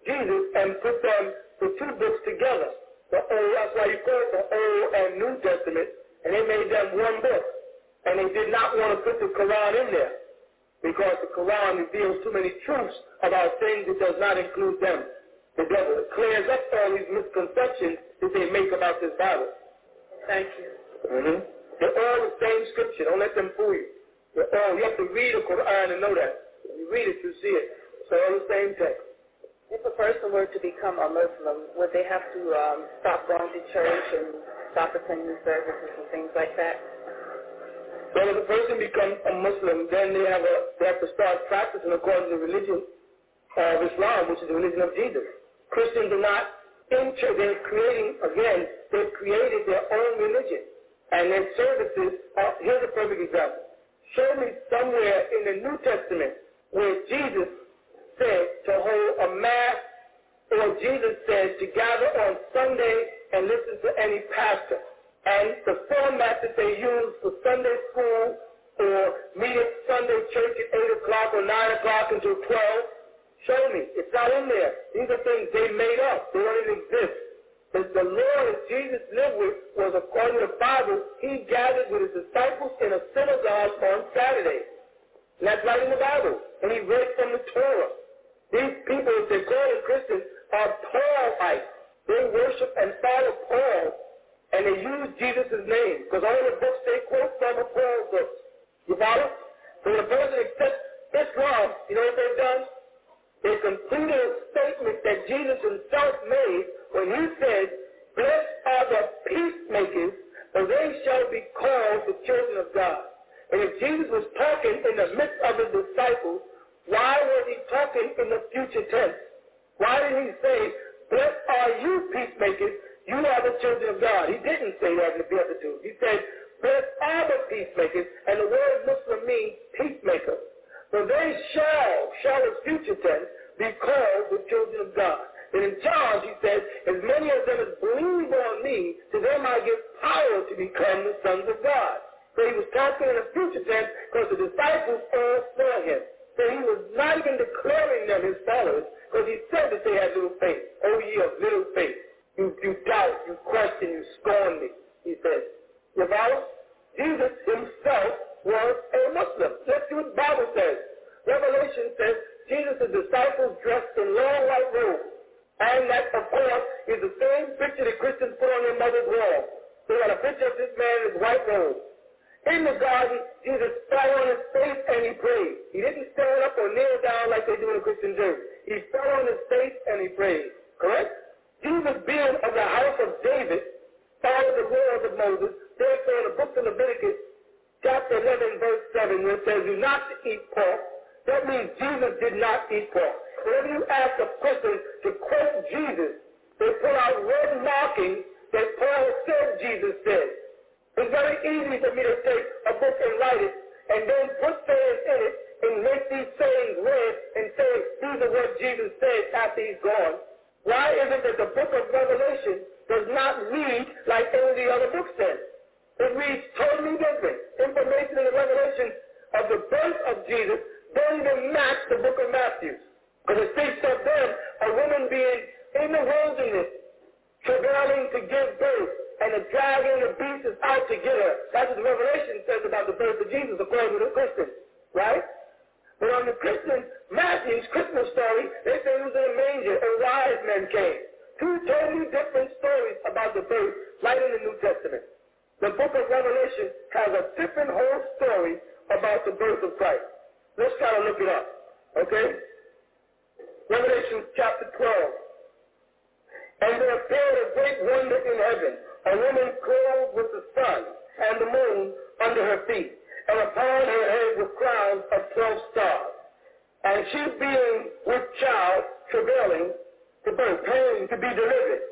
Jesus and put them, the 2 books together. That's why you call it the Old and New Testament. And they made them one book. And they did not want to put the Quran in there, because the Quran reveals too many truths about things that does not include them. the devil clears up all these misconceptions that they make about this Bible. Thank you. Mm-hmm. They're all the same scripture. Don't let them fool you. They're all, you have to read the Quran and know that. When you read it, you see it. It's all the same text. If a person were to become a Muslim, would they have to stop going to church and stop attending services and things like that? Well, if a person becomes a Muslim, then they have to start practicing according to the religion of Islam, which is the religion of Jesus. Christians are not into, they've created their own religion, and their services are, here's a perfect example. Show me somewhere in the New Testament where Jesus said to hold a mass, or Jesus said to gather on Sunday and listen to any pastor. And the format that they use for Sunday school or meet at Sunday church at 8 o'clock or 9 o'clock until 12, show me. It's not in there. These are things they made up. They don't even exist. But the Lord that Jesus lived with was, according to the Bible, he gathered with his disciples in a synagogue on Saturday. And that's not in the Bible. And he read from the Torah. These people, if they're called Christians, are Paulites. They worship and follow Paul, and they use Jesus' name. Because all the books they quote from are Paul's books. You follow? So when a person accepts Islam, you know what they've done? They completed a statement that Jesus himself made when he said, "Blessed are the peacemakers, for they shall be called the children of God." And if Jesus was talking in the midst of his disciples, why was he talking in the future tense? Why did he say, "Blessed are you peacemakers, you are the children of God"? He didn't say that in the Beatitudes. He said, "Blessed are the peacemakers," and the word Muslim means peacemaker. For they shall is future tense, be called the children of God. And in John, he says, "As many of them as believe on me, to them I give power to become the sons of God." So he was talking in the future tense because the disciples all saw him. So he was not even declaring them his followers, because he said that they had little faith. "Oh, ye of little faith. You doubt, you question, you scorn me," he says. You follow? Jesus himself was a Muslim. Let's see what the Bible says. Revelation says Jesus' disciples dressed in long white robes. And that, of course, is the same picture that Christians put on their mother's wall. They got a picture of this man in his white robe. In the garden, Jesus fell on his face and he prayed. He didn't stand up or kneel down like they do in the Christian church. He fell on his face and he prayed. Correct? Jesus being of the house of David, followed the laws of Moses. Therefore, in the book of Leviticus, chapter 11, verse 7, where it says, "Do not eat pork." That means Jesus did not eat pork. Whenever you ask a person to quote Jesus, they put out red markings that Paul said Jesus said. It's very easy for me to take a book and write it, and then put sayings in it, and make these sayings read, and say, "These are what Jesus said after he's gone." Why is it that the book of Revelation does not read like any of the other books says? It reads totally different. Information in the Revelation of the birth of Jesus doesn't even match the book of Matthew. Because it speaks of them, a woman being in the wilderness, travailing to give birth, and the dragon and the beast is out to get her. That's what the Revelation says about the birth of Jesus, according to the Christian, right? But on the Christian, Matthew's Christmas story, they say it was in a manger and wise men came. Two totally different stories about the birth, right in the New Testament. The book of Revelation has a different whole story about the birth of Christ. Let's try to look it up, okay? Revelation chapter 12. "And there appeared a great wonder in heaven, a woman clothed with the sun and the moon under her feet, and upon her head were crowns of 12 stars. And she being with child, travailing to birth, pain to be delivered.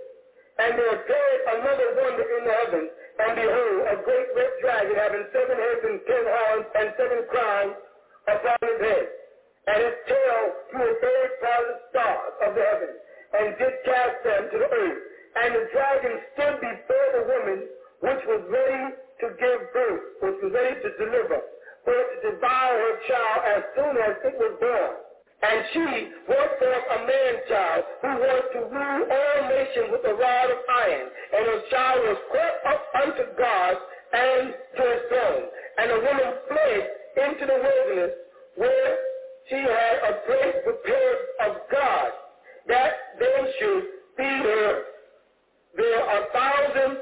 And there appeared another wonder in the heavens, and behold, a great red dragon having 7 heads and 10 horns and 7 crowns upon his head, and his tail through a third part of the stars of the heavens, and did cast them to the earth. And the dragon stood before the woman, which was ready to give birth," which was ready to deliver, "for to devour her child as soon as it was born. And she brought forth a man-child, who was to rule all nations with a rod of iron. And her child was caught up unto God and to his throne. And the woman fled into the wilderness, where she had a place prepared of God. that they should be heard. There are 1,000.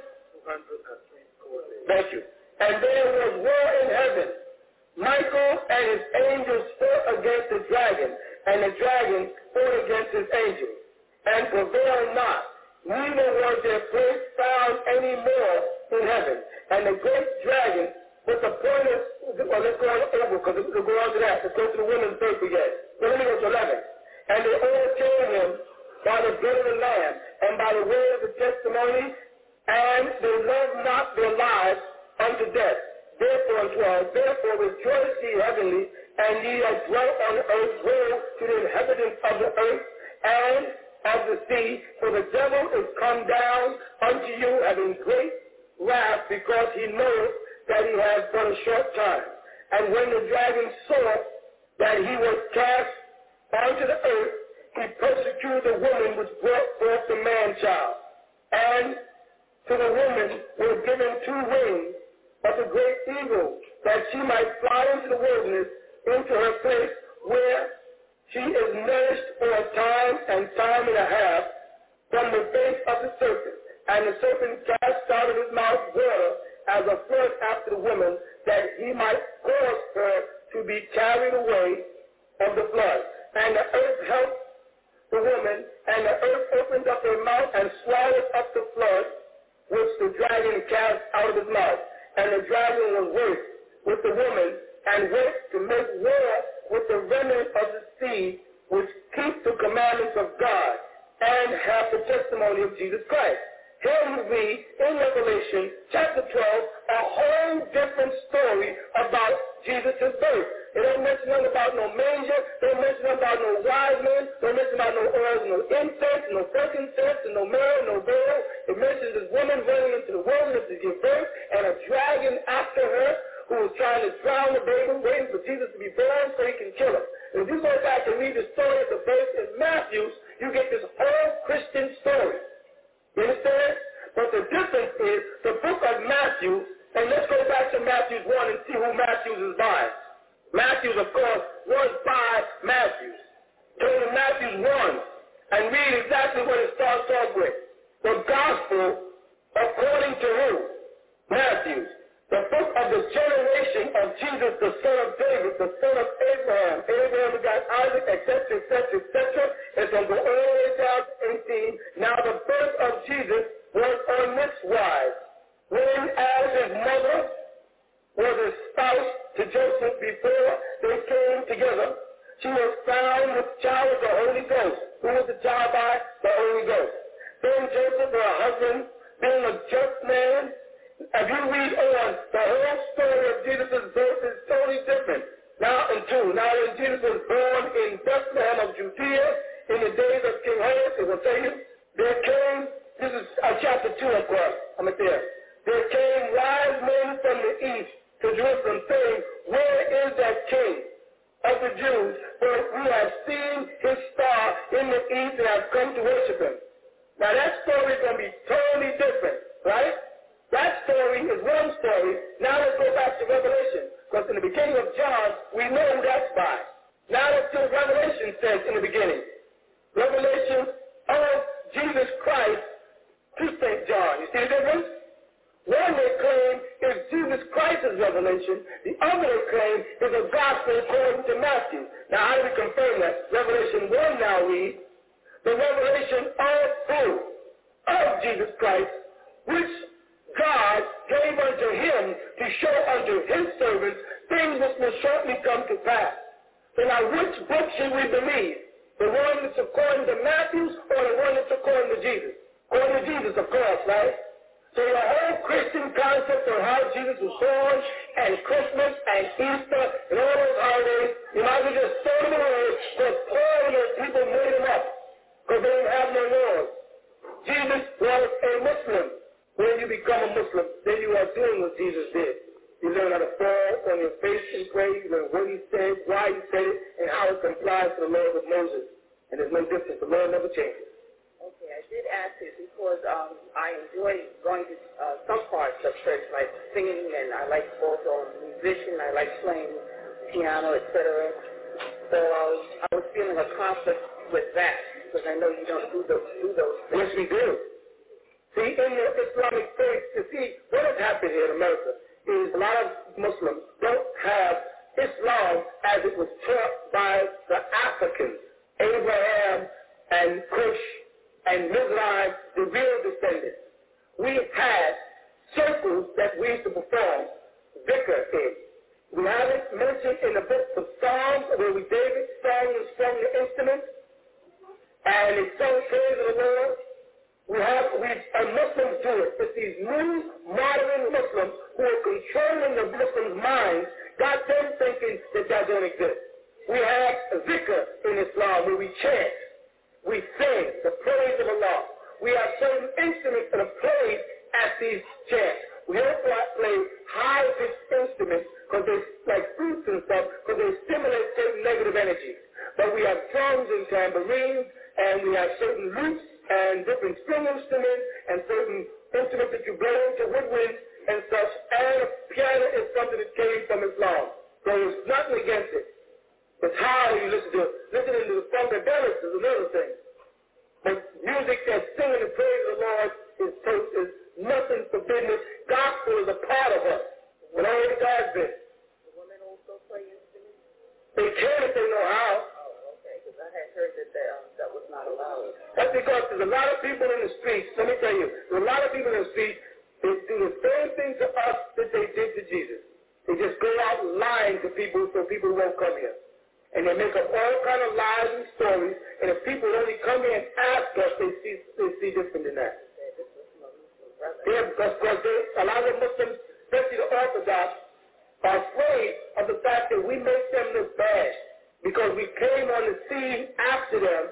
Thank you. And there was war in heaven. Michael and his angels fought against the dragon, and the dragon fought against his angels, and prevailed not. Neither was their place found any more in heaven. And the great dragon, with the point of, well, let's go on over, because we'll go on to that. Let's go to the women's paper yet. But let me go to 11. And they overcame him by the blood of the Lamb, and by the word of the testimony, and they loved not their lives unto death. Therefore, 12, therefore rejoice ye heavenly, and ye that dwell on earth, will to the inhabitants of the earth, and of the sea, for the devil is come down unto you having great wrath, because he knoweth that he has but a short time. And when the dragon saw that he was cast onto the earth, he persecuted the woman which brought forth the man-child. And to the woman were given two wings of the great eagle, that she might fly into the wilderness, into her place where she is nourished for a time and time and a half from the face of the serpent. And the serpent cast out of his mouth water as a flood after the woman, that he might cause her to be carried away of the flood. And the earth helped the woman, and the earth opened up her mouth and swallowed up the flood which the dragon cast out of his mouth. And the dragon was wroth with the woman, and went to make war with the remnant of the seed, which keep the commandments of God, and have the testimony of Jesus Christ. Here we read in Revelation chapter 12 a whole different story about Jesus' birth. It don't mention nothing about no manger, don't mention nothing about no wise men, don't mention about no oil, no incense, no frankincense, no myrrh, no veil. It mentions this woman running into the wilderness to give birth, and a dragon after her, who was trying to drown the baby, waiting for Jesus to be born so he can kill him. And if you go back and read the story of the birth in Matthew, you get this whole Christian story. You understand? But the difference is the book of Matthew, and let's go back to Matthew 1 and see who Matthew is by. Matthew, of course, was by Matthew. Go to Matthew 1 and read exactly what it starts off with. The gospel according to who? Matthew. The book of the generation of Jesus, the son of David, the son of Abraham. Abraham begot Isaac, etc., etc., etc. It's going to go all the way down to 18. Now the birth of Jesus was on this wise. When as his mother was espoused to Joseph before they came together, she was found with child of the Holy Ghost. Who was the child by? The Holy Ghost. Then Joseph, her husband, being a just man, if you read on, the whole story of Jesus' birth is totally different. Now when Jesus was born in Bethlehem of Judea, in the days of King Herod, it will tell you, there came, this is chapter 2 of course, I'm at there. There came wise men from the east to Jerusalem saying, where is that king of the Jews? For we have seen his star in the east and have come to worship him. Now that story is going to be totally different, right? That story is one story. Now let's go back to Revelation, because in the beginning of John, we know who that's by. Now let's do what Revelation says in the beginning. Revelation of Jesus Christ to St. John. You see the difference? One they claim is Jesus Christ's revelation. The other they claim is a gospel according to Matthew. Now how do we confirm that? Revelation 1 now reads, the revelation of who? Of Jesus Christ, which God gave unto him to show unto his servants things which will shortly come to pass. So now which book should we believe? The one that's according to Matthew or the one that's according to Jesus? According to Jesus, of course, right? So the whole Christian concept of how Jesus was born and Christmas and Easter and all those holidays, you might be just so annoyed that all those people made him up because they didn't have no laws. Jesus was a Muslim. When you become a Muslim, then you are doing what Jesus did. You learn how to fall on your face and pray. You learn what he said, why he said it, and how it complies to the laws of Moses. And there's no difference. The law never changes. Okay, I did ask this because I enjoy going to some parts of church, like singing, and I like both musician, I like playing piano, etc. So I was feeling a conflict with that, because I know you don't do those things. Yes, we do. See, in the Islamic faith, to see what has happened here in America is a lot of Muslims don't have Islam as it was taught by the Africans, Abraham and Cush and Mizraim, the real descendants. We had circles that we used to perform dhikr in. We have it mentioned in the book of Psalms where we David sung the instruments and it sung praise of the Lord. Muslims do it. It's these new modern Muslims who are controlling the Muslims' minds, got them thinking that don't exist. We have zikr in Islam where we chant, we sing the praise of Allah. We have certain instruments that are played at these chants. We also play high-pitched instruments because they like flutes and stuff because they stimulate certain negative energies. But we have drums and tambourines, and we have certain loops and different string instruments and certain instruments that you blow into woodwinds and such. And a piano is something that came from Islam. There is nothing against it. It's how you listen to it. Listening to the fundamentals is another thing. But music that's singing the praise of the Lord is nothing forbidden. Gospel is a part of us. What only God's been. The women also play instruments? They can if they know how. Oh, okay, because I had heard that was not allowed. That's because there's a lot of people in the streets, let me tell you, there's a lot of people in the streets that do the same thing to us that they did to Jesus. They just go out lying to people so people won't come here. And they make up all kind of lies and stories, and if people only come in and ask us, they see different than that. Yeah, because a lot of Muslims, especially the Orthodox, are afraid of the fact that we make them look bad because we came on the scene after them,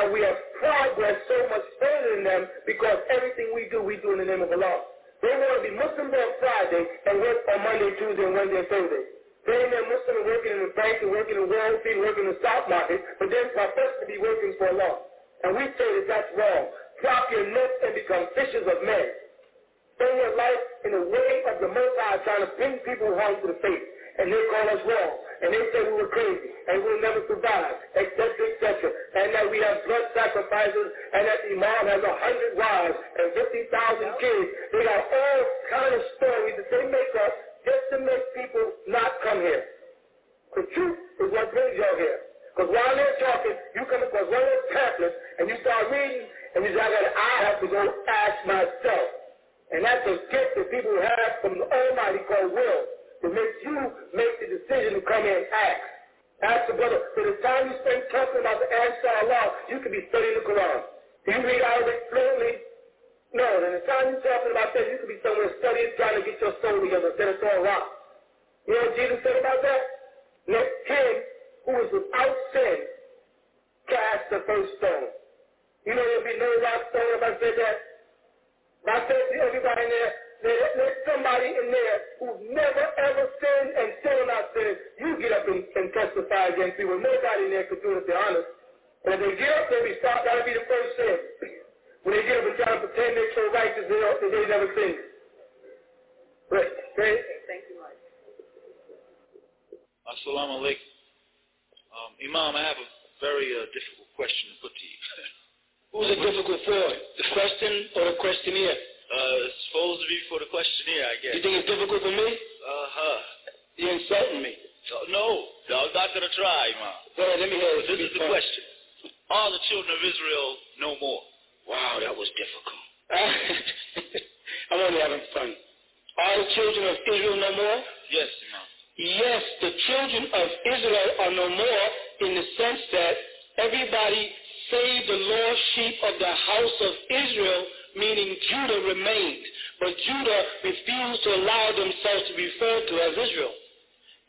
and we have progressed so much further than them because everything we do in the name of Allah. They want to be Muslims on Friday and work on Monday, Tuesday, and Wednesday, and Thursday. Then they're Muslim and working in the bank and working in the Wall Street and working in the stock market, but then profess to be working for Allah. And we say that that's wrong. Drop your nets and become fishers of men. Spend your life in the way of the Most High, trying to bring people home to the faith. And they call us wrong. And they say we were crazy and we'll never survive, etc. And that we have blood sacrifices and that the Imam has 100 wives and 50,000 kids. They got all kind of stories that they make up just to make people not come here. The truth is what brings y'all here. Because while they're talking, you come across one of those pamphlets and you start reading, and you say, I have to go ask myself. And that's a gift that people have from the Almighty called will, that makes you make the decision to come in and ask. Ask the brother. By the time you spend talking about the Ansar Allah, you could be studying the Quran. You read Arabic fluently. No, and the time you're talking about that, you could be somewhere studying, trying to get your soul together instead of throwing rocks. You know what Jesus said about that? Let him who is without sin cast the first stone. You know there'll be no rock thrown if I said that. If I said to everybody in there, there's somebody in there who's never ever sinned and still not sinned, you get up and testify against people. Nobody in there could do it if they're honest. And if they get up, they'll be stopped. That'll be the first sin. When they get up and try to pretend they're so righteous, they never sin. Right. Okay. Thank you, Mike. As-salamu alaykum. Imam, I have a very difficult question to put to you. Who's it difficult for? The question or the questionnaire? It's supposed to be for the questionnaire, I guess. You think it's difficult for me? Uh-huh. You're insulting me. No, I'm not going to try, Imam. Go ahead, let me hear it. This is the question. Are the children of Israel no more? Wow, that was difficult. I'm only having fun. Are the children of Israel no more? Yes, Imam. Yes, the children of Israel are no more in the sense that everybody save the lost sheep of the house of Israel, meaning Judah remained. But Judah refused to allow themselves to be referred to as Israel.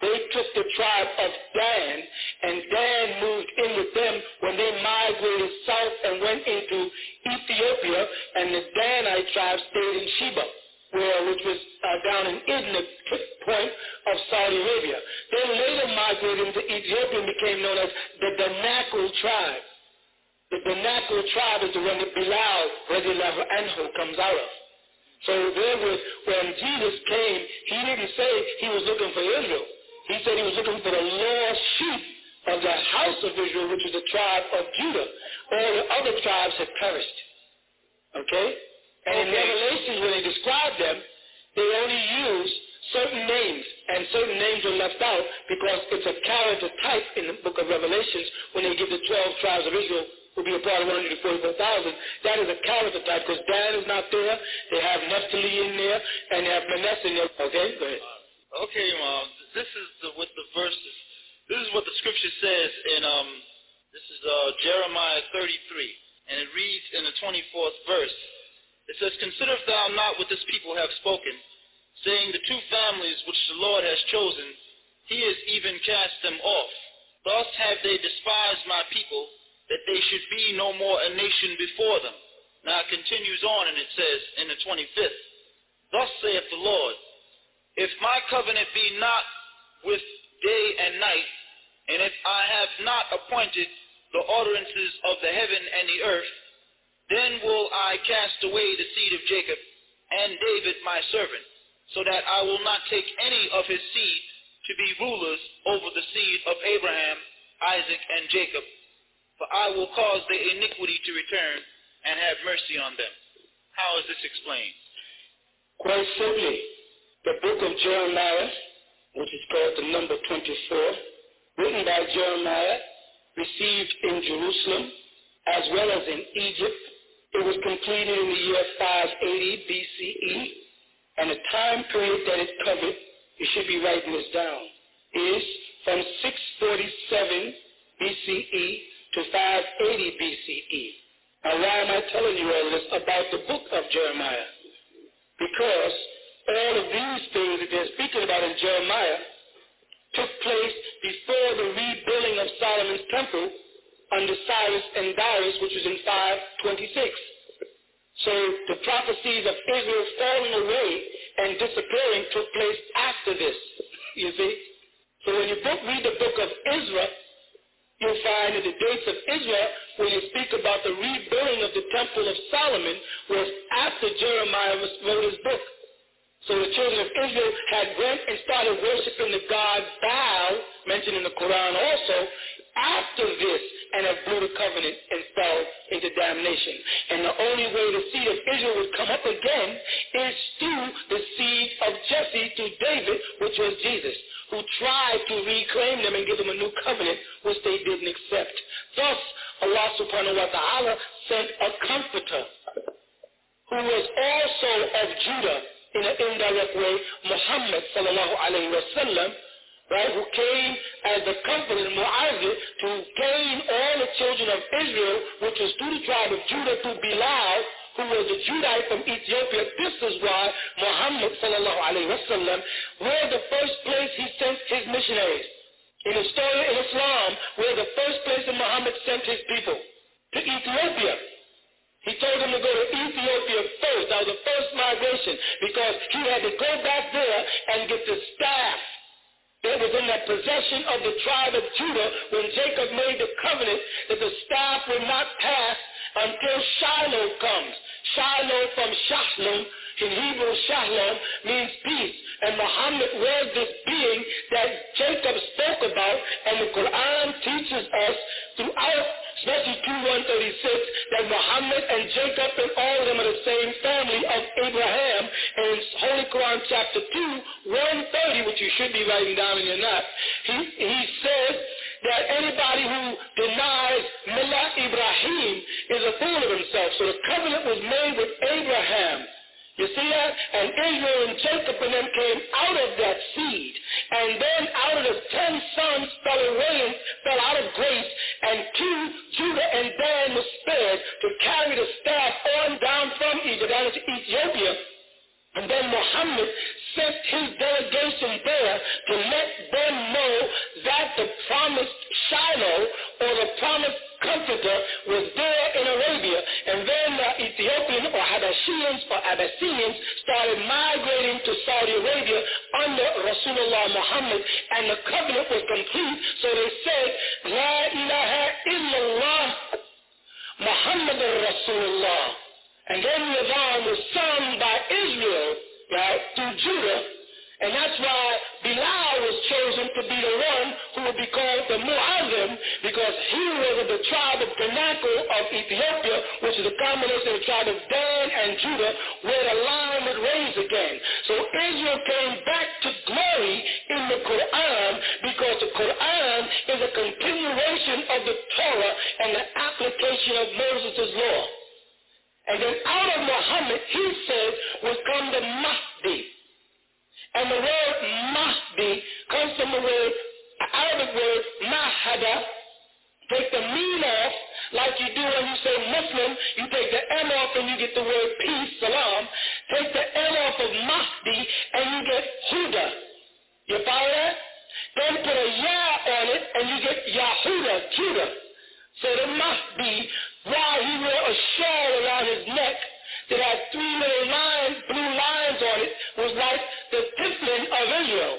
They took the tribe of Dan, and Dan moved in with them when they migrated south and went into Ethiopia, and the Danite tribe stayed in Sheba, which was down in Idlib, point of Saudi Arabia. They later migrated into Ethiopia and became known as the Danakal tribe. The Danakal tribe is the one that Bilal, radiallahu anhu, comes out of. So when Jesus came, he didn't say he was looking for Israel. He said he was looking for the lost sheep of the house of Israel, which is the tribe of Judah. All the other tribes had perished. Okay? And in Revelation, when they describe them, they only use certain names, and certain names are left out because it's a character type in the book of Revelations when they give the 12 tribes of Israel will be a part of 144,000. That is a character type because Dan is not there. They have Naphtali in there, and they have Manasseh in there. Okay, go ahead. Okay, Mom. This is what the verses. This is what the scripture says in this is Jeremiah 33, and it reads in the 24th verse. It says, "Consider thou not what this people have spoken, saying the two families which the Lord has chosen, he has even cast them off. Thus have they despised my people, that they should be no more a nation before them." Now it continues on, and it says in the 25th, "Thus saith the Lord, if my covenant be not with day and night, and if I have not appointed the ordinances of the heaven and the earth, then will I cast away the seed of Jacob and David my servant, so that I will not take any of his seed to be rulers over the seed of Abraham, Isaac, and Jacob. For I will cause their iniquity to return and have mercy on them." How is this explained? Quite simply, the book of Jeremiah, which is called the number 24, written by Jeremiah, received in Jerusalem as well as in Egypt. It was completed in the year 580 BCE, and the time period that it covered, you should be writing this down, is from 647 BCE to 580 BCE. Now, why am I telling you all this about the book of Jeremiah? Because all of these things that they're speaking about in Jeremiah took place before the rebuilding of Solomon's temple under Cyrus and Darius, which was in 526. So the prophecies of Israel falling away and disappearing took place after this, you see. So when you read the book of Ezra, you'll find that the dates of Israel, when you speak about the rebuilding of the temple of Solomon, was after Jeremiah wrote his book. So the children of Israel had went and started worshiping the god Baal, mentioned in the Quran also, after this, and have blew the covenant and fell into damnation. And the only way the seed of Israel would come up again is through the seed of Jesse, through David, which was Jesus, who tried to reclaim them and give them a new covenant, which they didn't accept. Thus, Allah subhanahu wa ta'ala sent a comforter, who was also of Judah in an indirect way, Muhammad sallallahu alayhi wa sallam, right, who came as the comforter, Mu'azzir, to gain all the children of Israel, which was through the tribe of Judah, through Bilal, who was a Judite from Ethiopia. This is why Muhammad sallallahu alayhi wa sallam were the first place he sent his missionaries. In the story of Islam, where the first place that Muhammad sent his people, to Ethiopia. He told them to go to Ethiopia first. That was the first migration, because he had to go back there and get the staff that was in the possession of the tribe of Judah when Jacob made the covenant that the staff would not pass until Shiloh comes. Shiloh from Shalom, in Hebrew Shalom, means peace. And Muhammad was this being that Jacob spoke about, and the Quran teaches us throughout, especially 2:136, that Muhammad and Jacob and all of them are the same family of Abraham. And in Holy Quran chapter 2:130, which you should be writing down in your notes, he says that anybody who denies Milla Ibrahim is a fool of himself. So the covenant was made with Abraham. You see that? And Israel and Jacob and them came out of that seed. And then out of the 10 sons fell out of grace, and 2, Judah and Dan, were spared to carry the staff on down from Egypt, down into Ethiopia. And then Muhammad sent his delegation there to let them know that the promised Shiloh, or the promised comforter, was there in Arabia. And then the Ethiopian or Habashians or Abyssinians started migrating to Saudi Arabia under Rasulullah Muhammad, and the covenant was complete. So they said, "La ilaha illallah, Muhammadur Rasulullah." And then the Adhan was sung by Israel, right, through Judah. And that's why Bilal was chosen to be the one who would be called the Mu'azzin, because he was of the tribe of Kanako of Ethiopia, which is a combination of the tribe of Dan and Judah, where the lion would raise again. So Israel came back to glory in the Quran, because the Quran is a continuation of the Torah and the application of Moses' law. And then out of Muhammad, he says, will come the Mahdi. And the word Mahdi comes from the word, Arabic word, Mahada. Take the mean off, like you do when you say Muslim. You take the M off and you get the word peace, salam. Take the M off of Mahdi and you get Huda. You follow that? Then put a Ya on it and you get Yahuda, Judah. So the Mahdi, while he wore a shawl around his neck that had three little lines, blue lines on it, was like the Tiflin of Israel.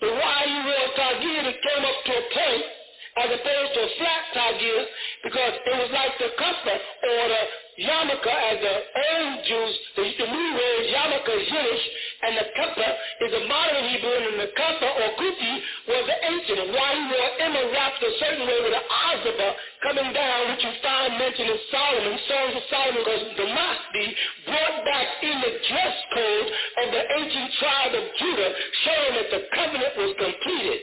The while he wore a tagir that came up to a point as opposed to a flat tagir, because it was like the kufra or the yarmulke, as the old Jews, the new word yarmulke is Yiddish, and the kufra is a modern Hebrew, and the kufra or kufi was the ancient. Why he wore Emma wrapped a certain way with an azaba coming down, which you find mentioned in Solomon, Songs of Solomon, because the Mahdi brought back in the dress code of the ancient tribe of Judah, showing that the covenant was completed,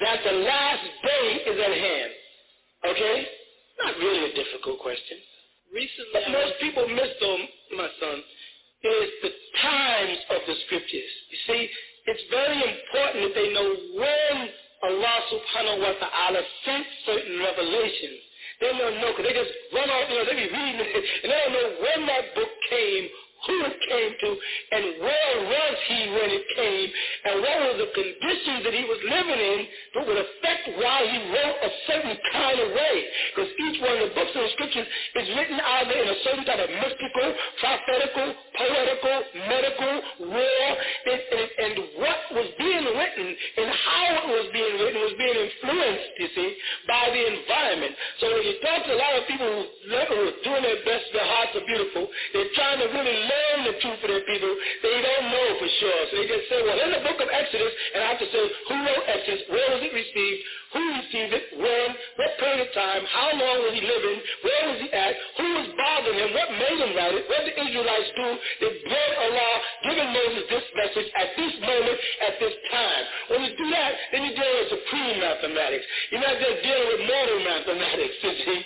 that the last day is at hand. Okay? Not really a difficult question. Recently, but most people miss, though, my son, is the times of the scriptures. You see, it's very important that they know when Allah subhanahu wa ta'ala sent certain revelations. They don't know, because they just run out, they be reading it, and they don't know when that book came, who it came to, and where was he when it came, and what were the conditions that he was living in that would affect why he wrote a certain kind of way. Because each one of the books of the scriptures is written either in a certain type of mystical, prophetical, poetical, medical, war, and what was being written and how it was being written was being influenced, you see, by the environment. So when you talk to a lot of people who are doing their best, their hearts are beautiful, they're trying to really learn the truth for their people, they don't know for sure. So they just say, well, in the book of Exodus, and I have to say, who wrote Exodus? Where was it received? Who received it? When? What period of time? How long was he living? Where was he at? Who was bothering him? What made him write it? What did the Israelites do? They bled Allah, giving Moses this message at this moment, at this time. When you do that, then you're dealing with supreme mathematics. You're not just dealing with mortal mathematics, you see?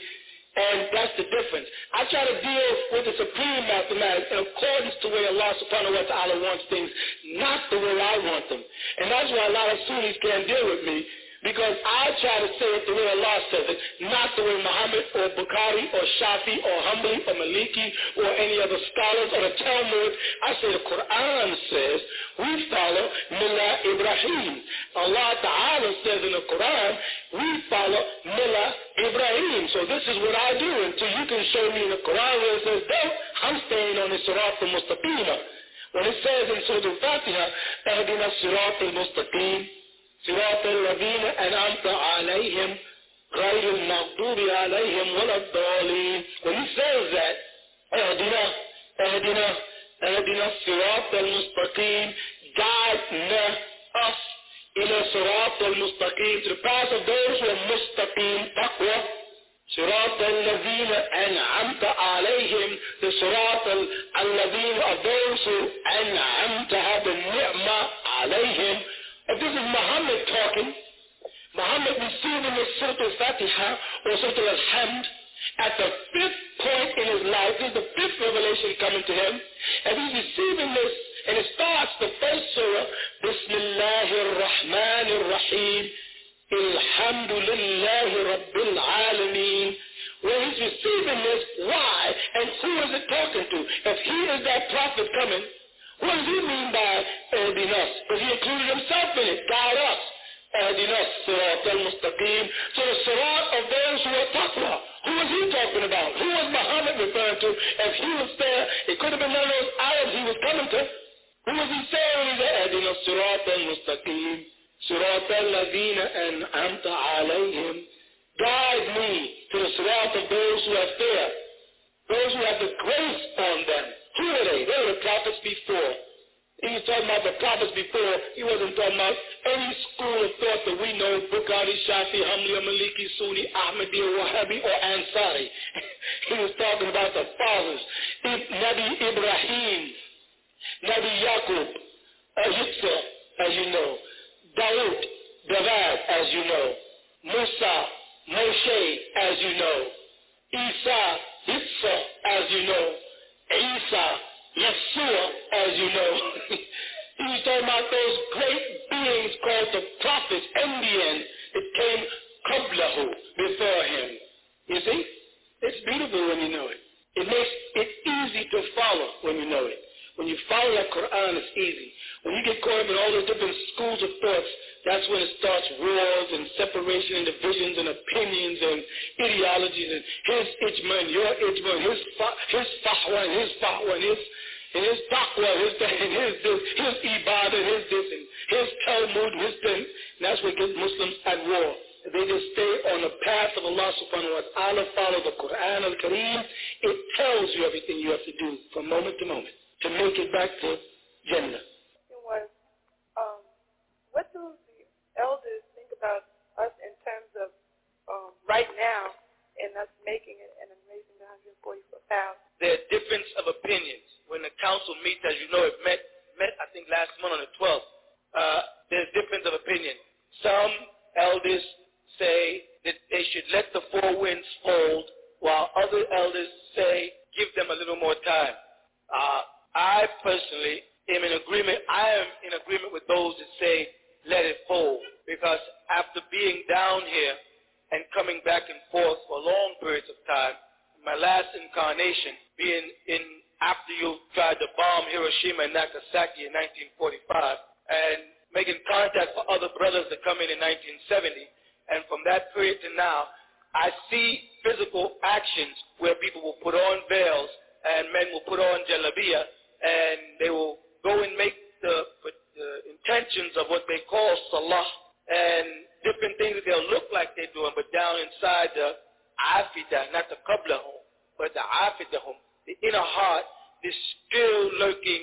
And that's the difference. I try to deal with the supreme mathematics in accordance to the way Allah subhanahu wa ta'ala wants things, not the way I want them. And that's why a lot of Sunnis can't deal with me, because I try to say it the way Allah says it, not the way Muhammad or Bukhari or Shafi or Hanbali or Maliki or any other scholars or the Talmud. I say the Quran says we follow Milla Ibrahim. Allah Ta'ala says in the Quran, we follow Milla Ibrahim. So this is what I do. Until you can show me in the Quran where it says that, I'm staying on the Sirat al-Mustaqim. When it says in Surah Al-Fatiha, Ihdinas Sirat al-Mustaqim, صراط الذين أنعمت عليهم غير المغضوب عليهم ولا الضالين. When he says that, اهدنا اهدنا اهدنا الصراط المستقيم, guide us إلى صراط المستقيم, to the path of those who are مستقيم, تقوى. صراط الذين أنعمت عليهم, the صراط الذين are those who أنعمت, have the ni'mah عليهم. If this is Muhammad talking, Muhammad receiving the Surah Al-Fatiha or Surah Al-Hamd at the fifth point in his life, this is the fifth revelation coming to him, and he's receiving this, and it starts the first surah, Bismillahir Rahmanir Rahim, Alhamdulillahi Rabbil Alameen. Well, he's receiving this, why? And who is it talking to? If he is that prophet coming, what does he mean by Ihdinas? Because he included himself in it. Guide us. Ihdinas, Sirat al-Mustaqim. So the Sirat of those who are taqwa. Who was he talking about? Who was Muhammad referring to? If he was there, it could have been none of those Arabs he was coming to. Who was he saying when he said Ihdinas, Sirat al-Mustaqim, Sirat al-Ladina an'amta alayhim? Guide me to the Sirat of those who are fair, those who have the grace on them. Who are they? They were the prophets before. He was talking about the prophets before. He wasn't talking about any school of thought that we know, Bukhari, Shafi, Hanbali, Maliki, Sunni, Ahmadi, Wahhabi, or Ansari. He was talking about the fathers. Nabi Ibrahim, Nabi Yaqub, Ahitza, as you know, Dawood, Davad, as you know, Musa, Moshe, as you know, Isa, Hitza, as you know, Isa, Yeshua, as you know. He was talking about those great beings called the prophets, Indian, that came Qablahu, before him. You see? It's beautiful when you know it. It makes it easy to follow when you know it. When you follow the Quran, it's easy. When you get caught up in all the different schools of thoughts, that's when it starts wars and separation and divisions and opinions and ideologies and his ijma and your ijma and his fatwa and his fatwa and his taqwa and his this, his ibadah and his this and his Talmud and his thing. And that's what gets Muslims at war. They just stay on the path of Allah subhanahu wa ta'ala, follow the Quran al-Kareem. It tells you everything you have to do from moment to moment to make it back to Jannah. What do the elders think about us in terms of right now and us making it and raising the 144,000? There are difference of opinions. When the council meets, as you know, it met I think last month on the 12th. There's difference of opinion. Some elders say that they should let the four winds fold, while other elders say give them a little more time. I personally am in agreement. I am in agreement with those that say let it fold, because after being down here and coming back and forth for long periods of time, my last incarnation being in after you tried to bomb Hiroshima and Nagasaki in 1945 and making contact for other brothers that come in 1970, and from that period to now, I see physical actions where people will put on veils and men will put on jalabiya and they will go and make the intentions of what they call salah and different things that they'll look like they're doing, but down inside the afidah, not the qablahum, but the afidahum, the inner heart, is still lurking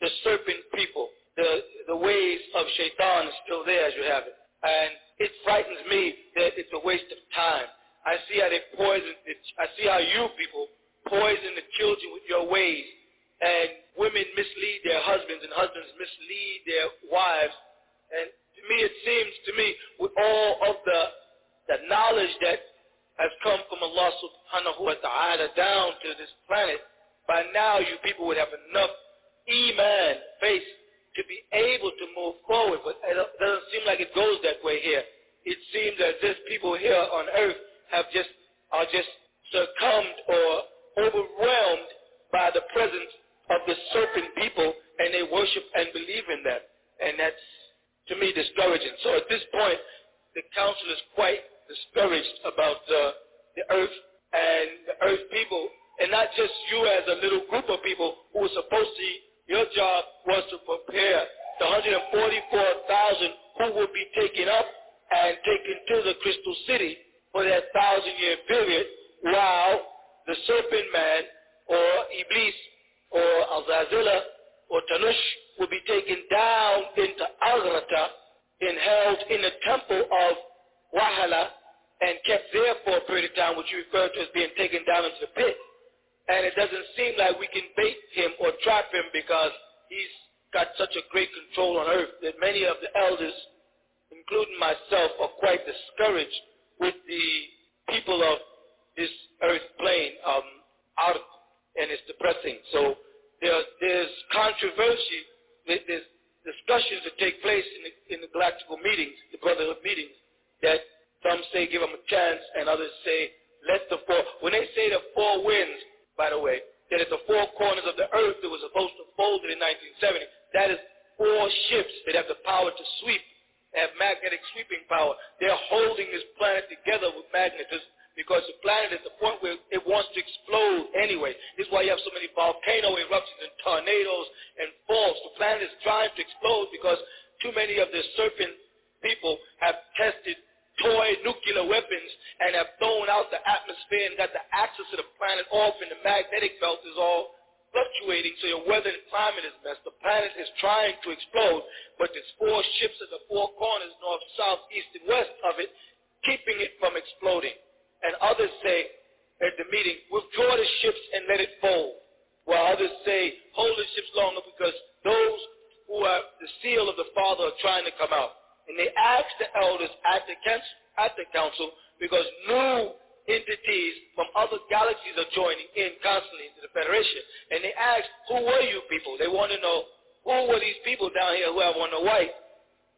the serpent people. The ways of shaitan is still there as you have it. And it frightens me that it's a waste of time. I see how they poison, I see how you people poison the children with your ways. And women mislead their husbands and husbands mislead their wives. And to me, it seems to me, with all of the knowledge that has come from Allah subhanahu wa ta'ala down to this planet, by now you people would have enough iman, faith, to be able to move forward. But it doesn't seem like it goes that way here. It seems as if people here on earth are just succumbed or overwhelmed by the presence of the serpent people, and they worship and believe in that. And that's, to me, discouraging. So at this point, the council is quite discouraged about the earth and the earth people, and not just you as a little group of people who were supposed to, your job was to prepare the 144,000 who would be taken up and taken to the Crystal City for that 1,000-year period, while the serpent man or Iblis or Azazila or Tanush will be taken down into Agrata and held in the temple of Wahala and kept there for a period of time, which you refer to as being taken down into the pit. And it doesn't seem like we can bait him or trap him, because he's got such a great control on earth that many of the elders, including myself, are quite discouraged with the people of this earth plane, and it's depressing. So there's controversy, there's discussions that take place in the galactical meetings, the brotherhood meetings, that some say give them a chance and others say let the four, when they say the four winds, by the way, that at the four corners of the earth that was supposed to fold in 1970, that is four ships that have the power to sweep, have magnetic sweeping power. They're holding this planet together with magnetism, because the planet is the point where it wants to explode anyway. This is why you have so many volcano eruptions and tornadoes and falls. The planet is trying to explode because too many of the serpent people have tested toy nuclear weapons and have thrown out the atmosphere and got the axis of the planet off, and the magnetic belt is all fluctuating, so your weather and climate is messed. The planet is trying to explode, but there's four ships at the four corners, north, south, east, and west of it, keeping it from exploding. And others say at the meeting, withdraw the ships and let it fold. While others say, hold the ships longer because those who are the seal of the Father are trying to come out. And they asked the elders at the council because new entities from other galaxies are joining in constantly to the Federation. And they asked, who were you people? They want to know, who were these people down here who have on the white?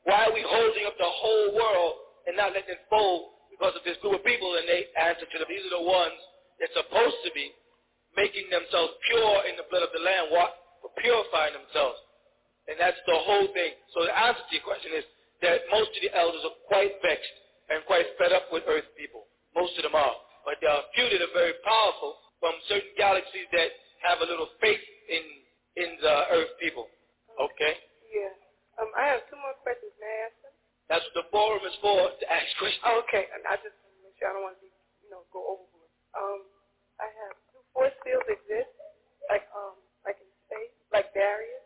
Why are we holding up the whole world and not letting it fold because of this group of people? And they answer to them, these are the ones that's supposed to be making themselves pure in the blood of the Lamb, what? For purifying themselves. And that's the whole thing. So the answer to your question is that most of the elders are quite vexed and quite fed up with earth people. Most of them are. But there are a few that are very powerful from certain galaxies that have a little faith in the earth people. Okay? Yeah. I have two more questions. May I ask them? That's what the forum is for, to ask questions. Okay. And I just want to make sure I don't want to be, go overboard. I have... Force fields exist, like in space, like barriers?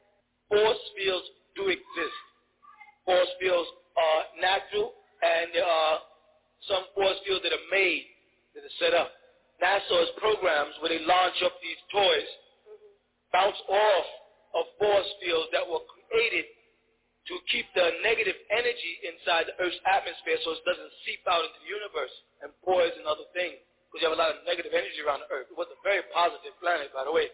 Force fields do exist. Force fields are natural, and there are some force fields that are made, that are set up. NASA has programs where they launch up these toys, bounce off of force fields that were created to keep the negative energy inside the Earth's atmosphere so it doesn't seep out into the universe and poison other things. Because you have a lot of negative energy around the Earth. It was a very positive planet, by the way.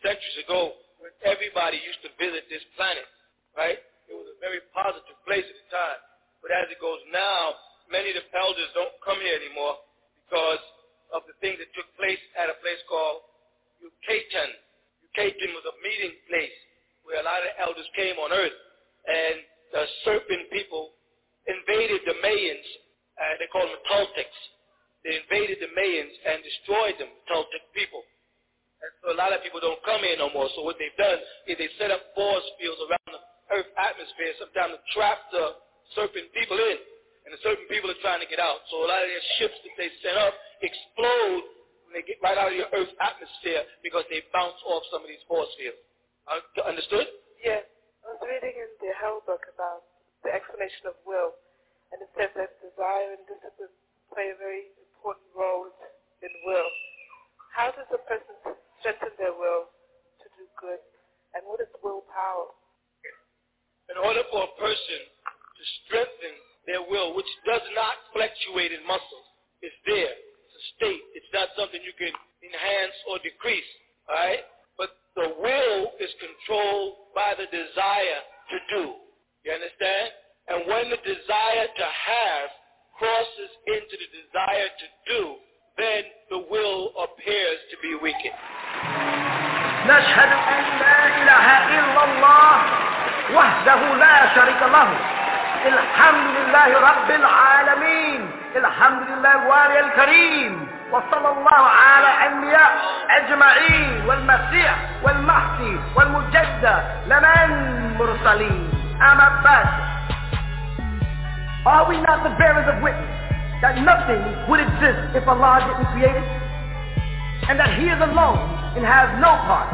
Centuries ago, when everybody used to visit this planet, right? It was a very positive place at the time. But as it goes now, many of the elders don't come here anymore because of the things that took place at a place called Yucatan. Yucatan was a meeting place where a lot of elders came on Earth. And the serpent people invaded the Mayans. They called them the Toltecs. They invaded the Mayans and destroyed them, Celtic people. And so a lot of people don't come here no more. So what they've done is they set up force fields around the Earth atmosphere sometimes to trap the serpent people in. And the serpent people are trying to get out. So a lot of their ships that they set up explode when they get right out of your Earth atmosphere because they bounce off some of these force fields. Understood? Yes. I was reading in the Hellbook about the explanation of will. And it says that desire and discipline play a very important role in will. How does a person strengthen their will to do good? And what is willpower? In order for a person to strengthen their will, which does not fluctuate in muscles, it's there, it's a state, it's not something you can enhance or decrease, all right? But the will is controlled by the desire to do. You understand? And when the desire to have crosses into the desire to do, then the will appears to be weakened. نشهد أن لا إله إلا الله وحده لا شريك له الحمد لله رب العالمين الحمد لله الوالي الكريم وصلى الله على أنبياء أجمعين والمسيح والمحسي والمجدة لمن مرسلين أما بعد. Are we not the bearers of witness that nothing would exist if Allah didn't create it? And that He is alone and has no part.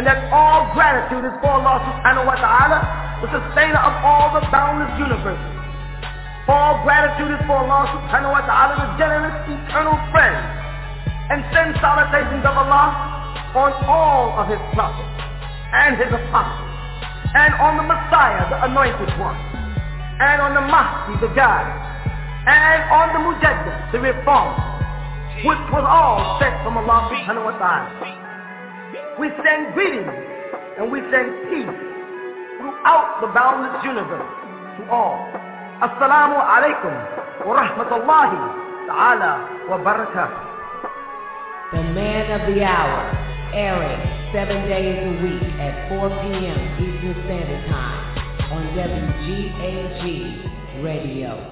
And that all gratitude is for Allah subhanahu wa ta'ala, the sustainer of all the boundless universes. All gratitude is for Allah subhanahu wa ta'ala, the generous eternal friend. And send salutations of Allah on all of His prophets and His apostles. And on the Messiah, the anointed one. And on the Mahdi, the guide, and on the Mujaddah, the reformer, which was all sent from Allah subhanahu wa ta'ala. We send greetings and we send peace throughout the boundless universe to all. Assalamu alaikum wa rahmatullahi ta'ala wa barakatuh. The man of the hour, airing 7 days a week at 4 p.m. Eastern Standard Time. On WGAG Radio.